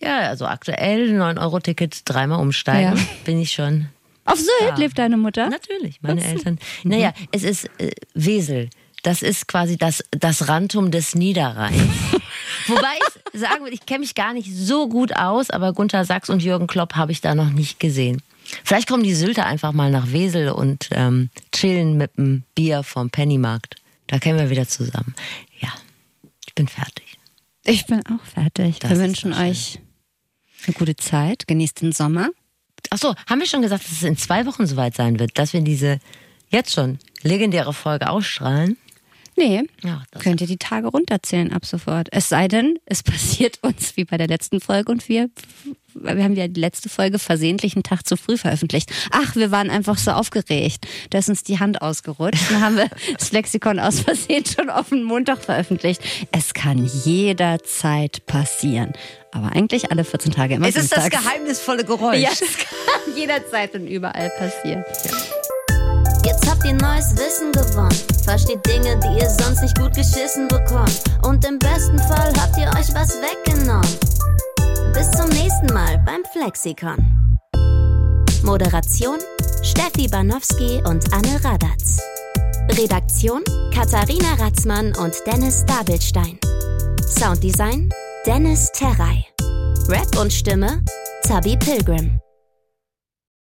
Ja, also aktuell 9-Euro-Ticket, 3-mal umsteigen, bin ich schon. Auf Sylt lebt deine Mutter? Natürlich, meine Eltern. Naja, es ist Wesel. Das ist quasi das Rantum des Niederrheins. Wobei ich sagen würde, ich kenne mich gar nicht so gut aus, aber Gunther Sachs und Jürgen Klopp habe ich da noch nicht gesehen. Vielleicht kommen die Sylter einfach mal nach Wesel und chillen mit einem Bier vom Pennymarkt. Da kämen wir wieder zusammen. Ja, ich bin fertig. Ich bin auch fertig. Wir wünschen euch eine gute Zeit. Genießt den Sommer. Achso, haben wir schon gesagt, dass es in 2 Wochen soweit sein wird, dass wir diese jetzt schon legendäre Folge ausstrahlen? Nee, ja, könnt ihr die Tage runterzählen ab sofort. Es sei denn, es passiert uns wie bei der letzten Folge und wir haben ja die letzte Folge versehentlich einen Tag zu früh veröffentlicht. Ach, wir waren einfach so aufgeregt. Da ist uns die Hand ausgerutscht. Dann haben wir das Flexikon aus Versehen schon auf den Montag veröffentlicht. Es kann jederzeit passieren. Aber eigentlich alle 14 Tage immer dienstags. Es ist das geheimnisvolle Geräusch. Ja, es kann jederzeit und überall passieren. Ja. Jetzt habt ihr neues Wissen gewonnen. Versteht Dinge, die ihr sonst nicht gut geschissen bekommt. Und im besten Fall habt ihr euch was weggenommen. Bis zum nächsten Mal beim Flexikon. Moderation Steffi Banowski und Anne Radatz. Redaktion Katharina Ratzmann und Dennis Dabelstein. Sounddesign Dennis Terrey. Rap und Stimme Zabi Pilgrim.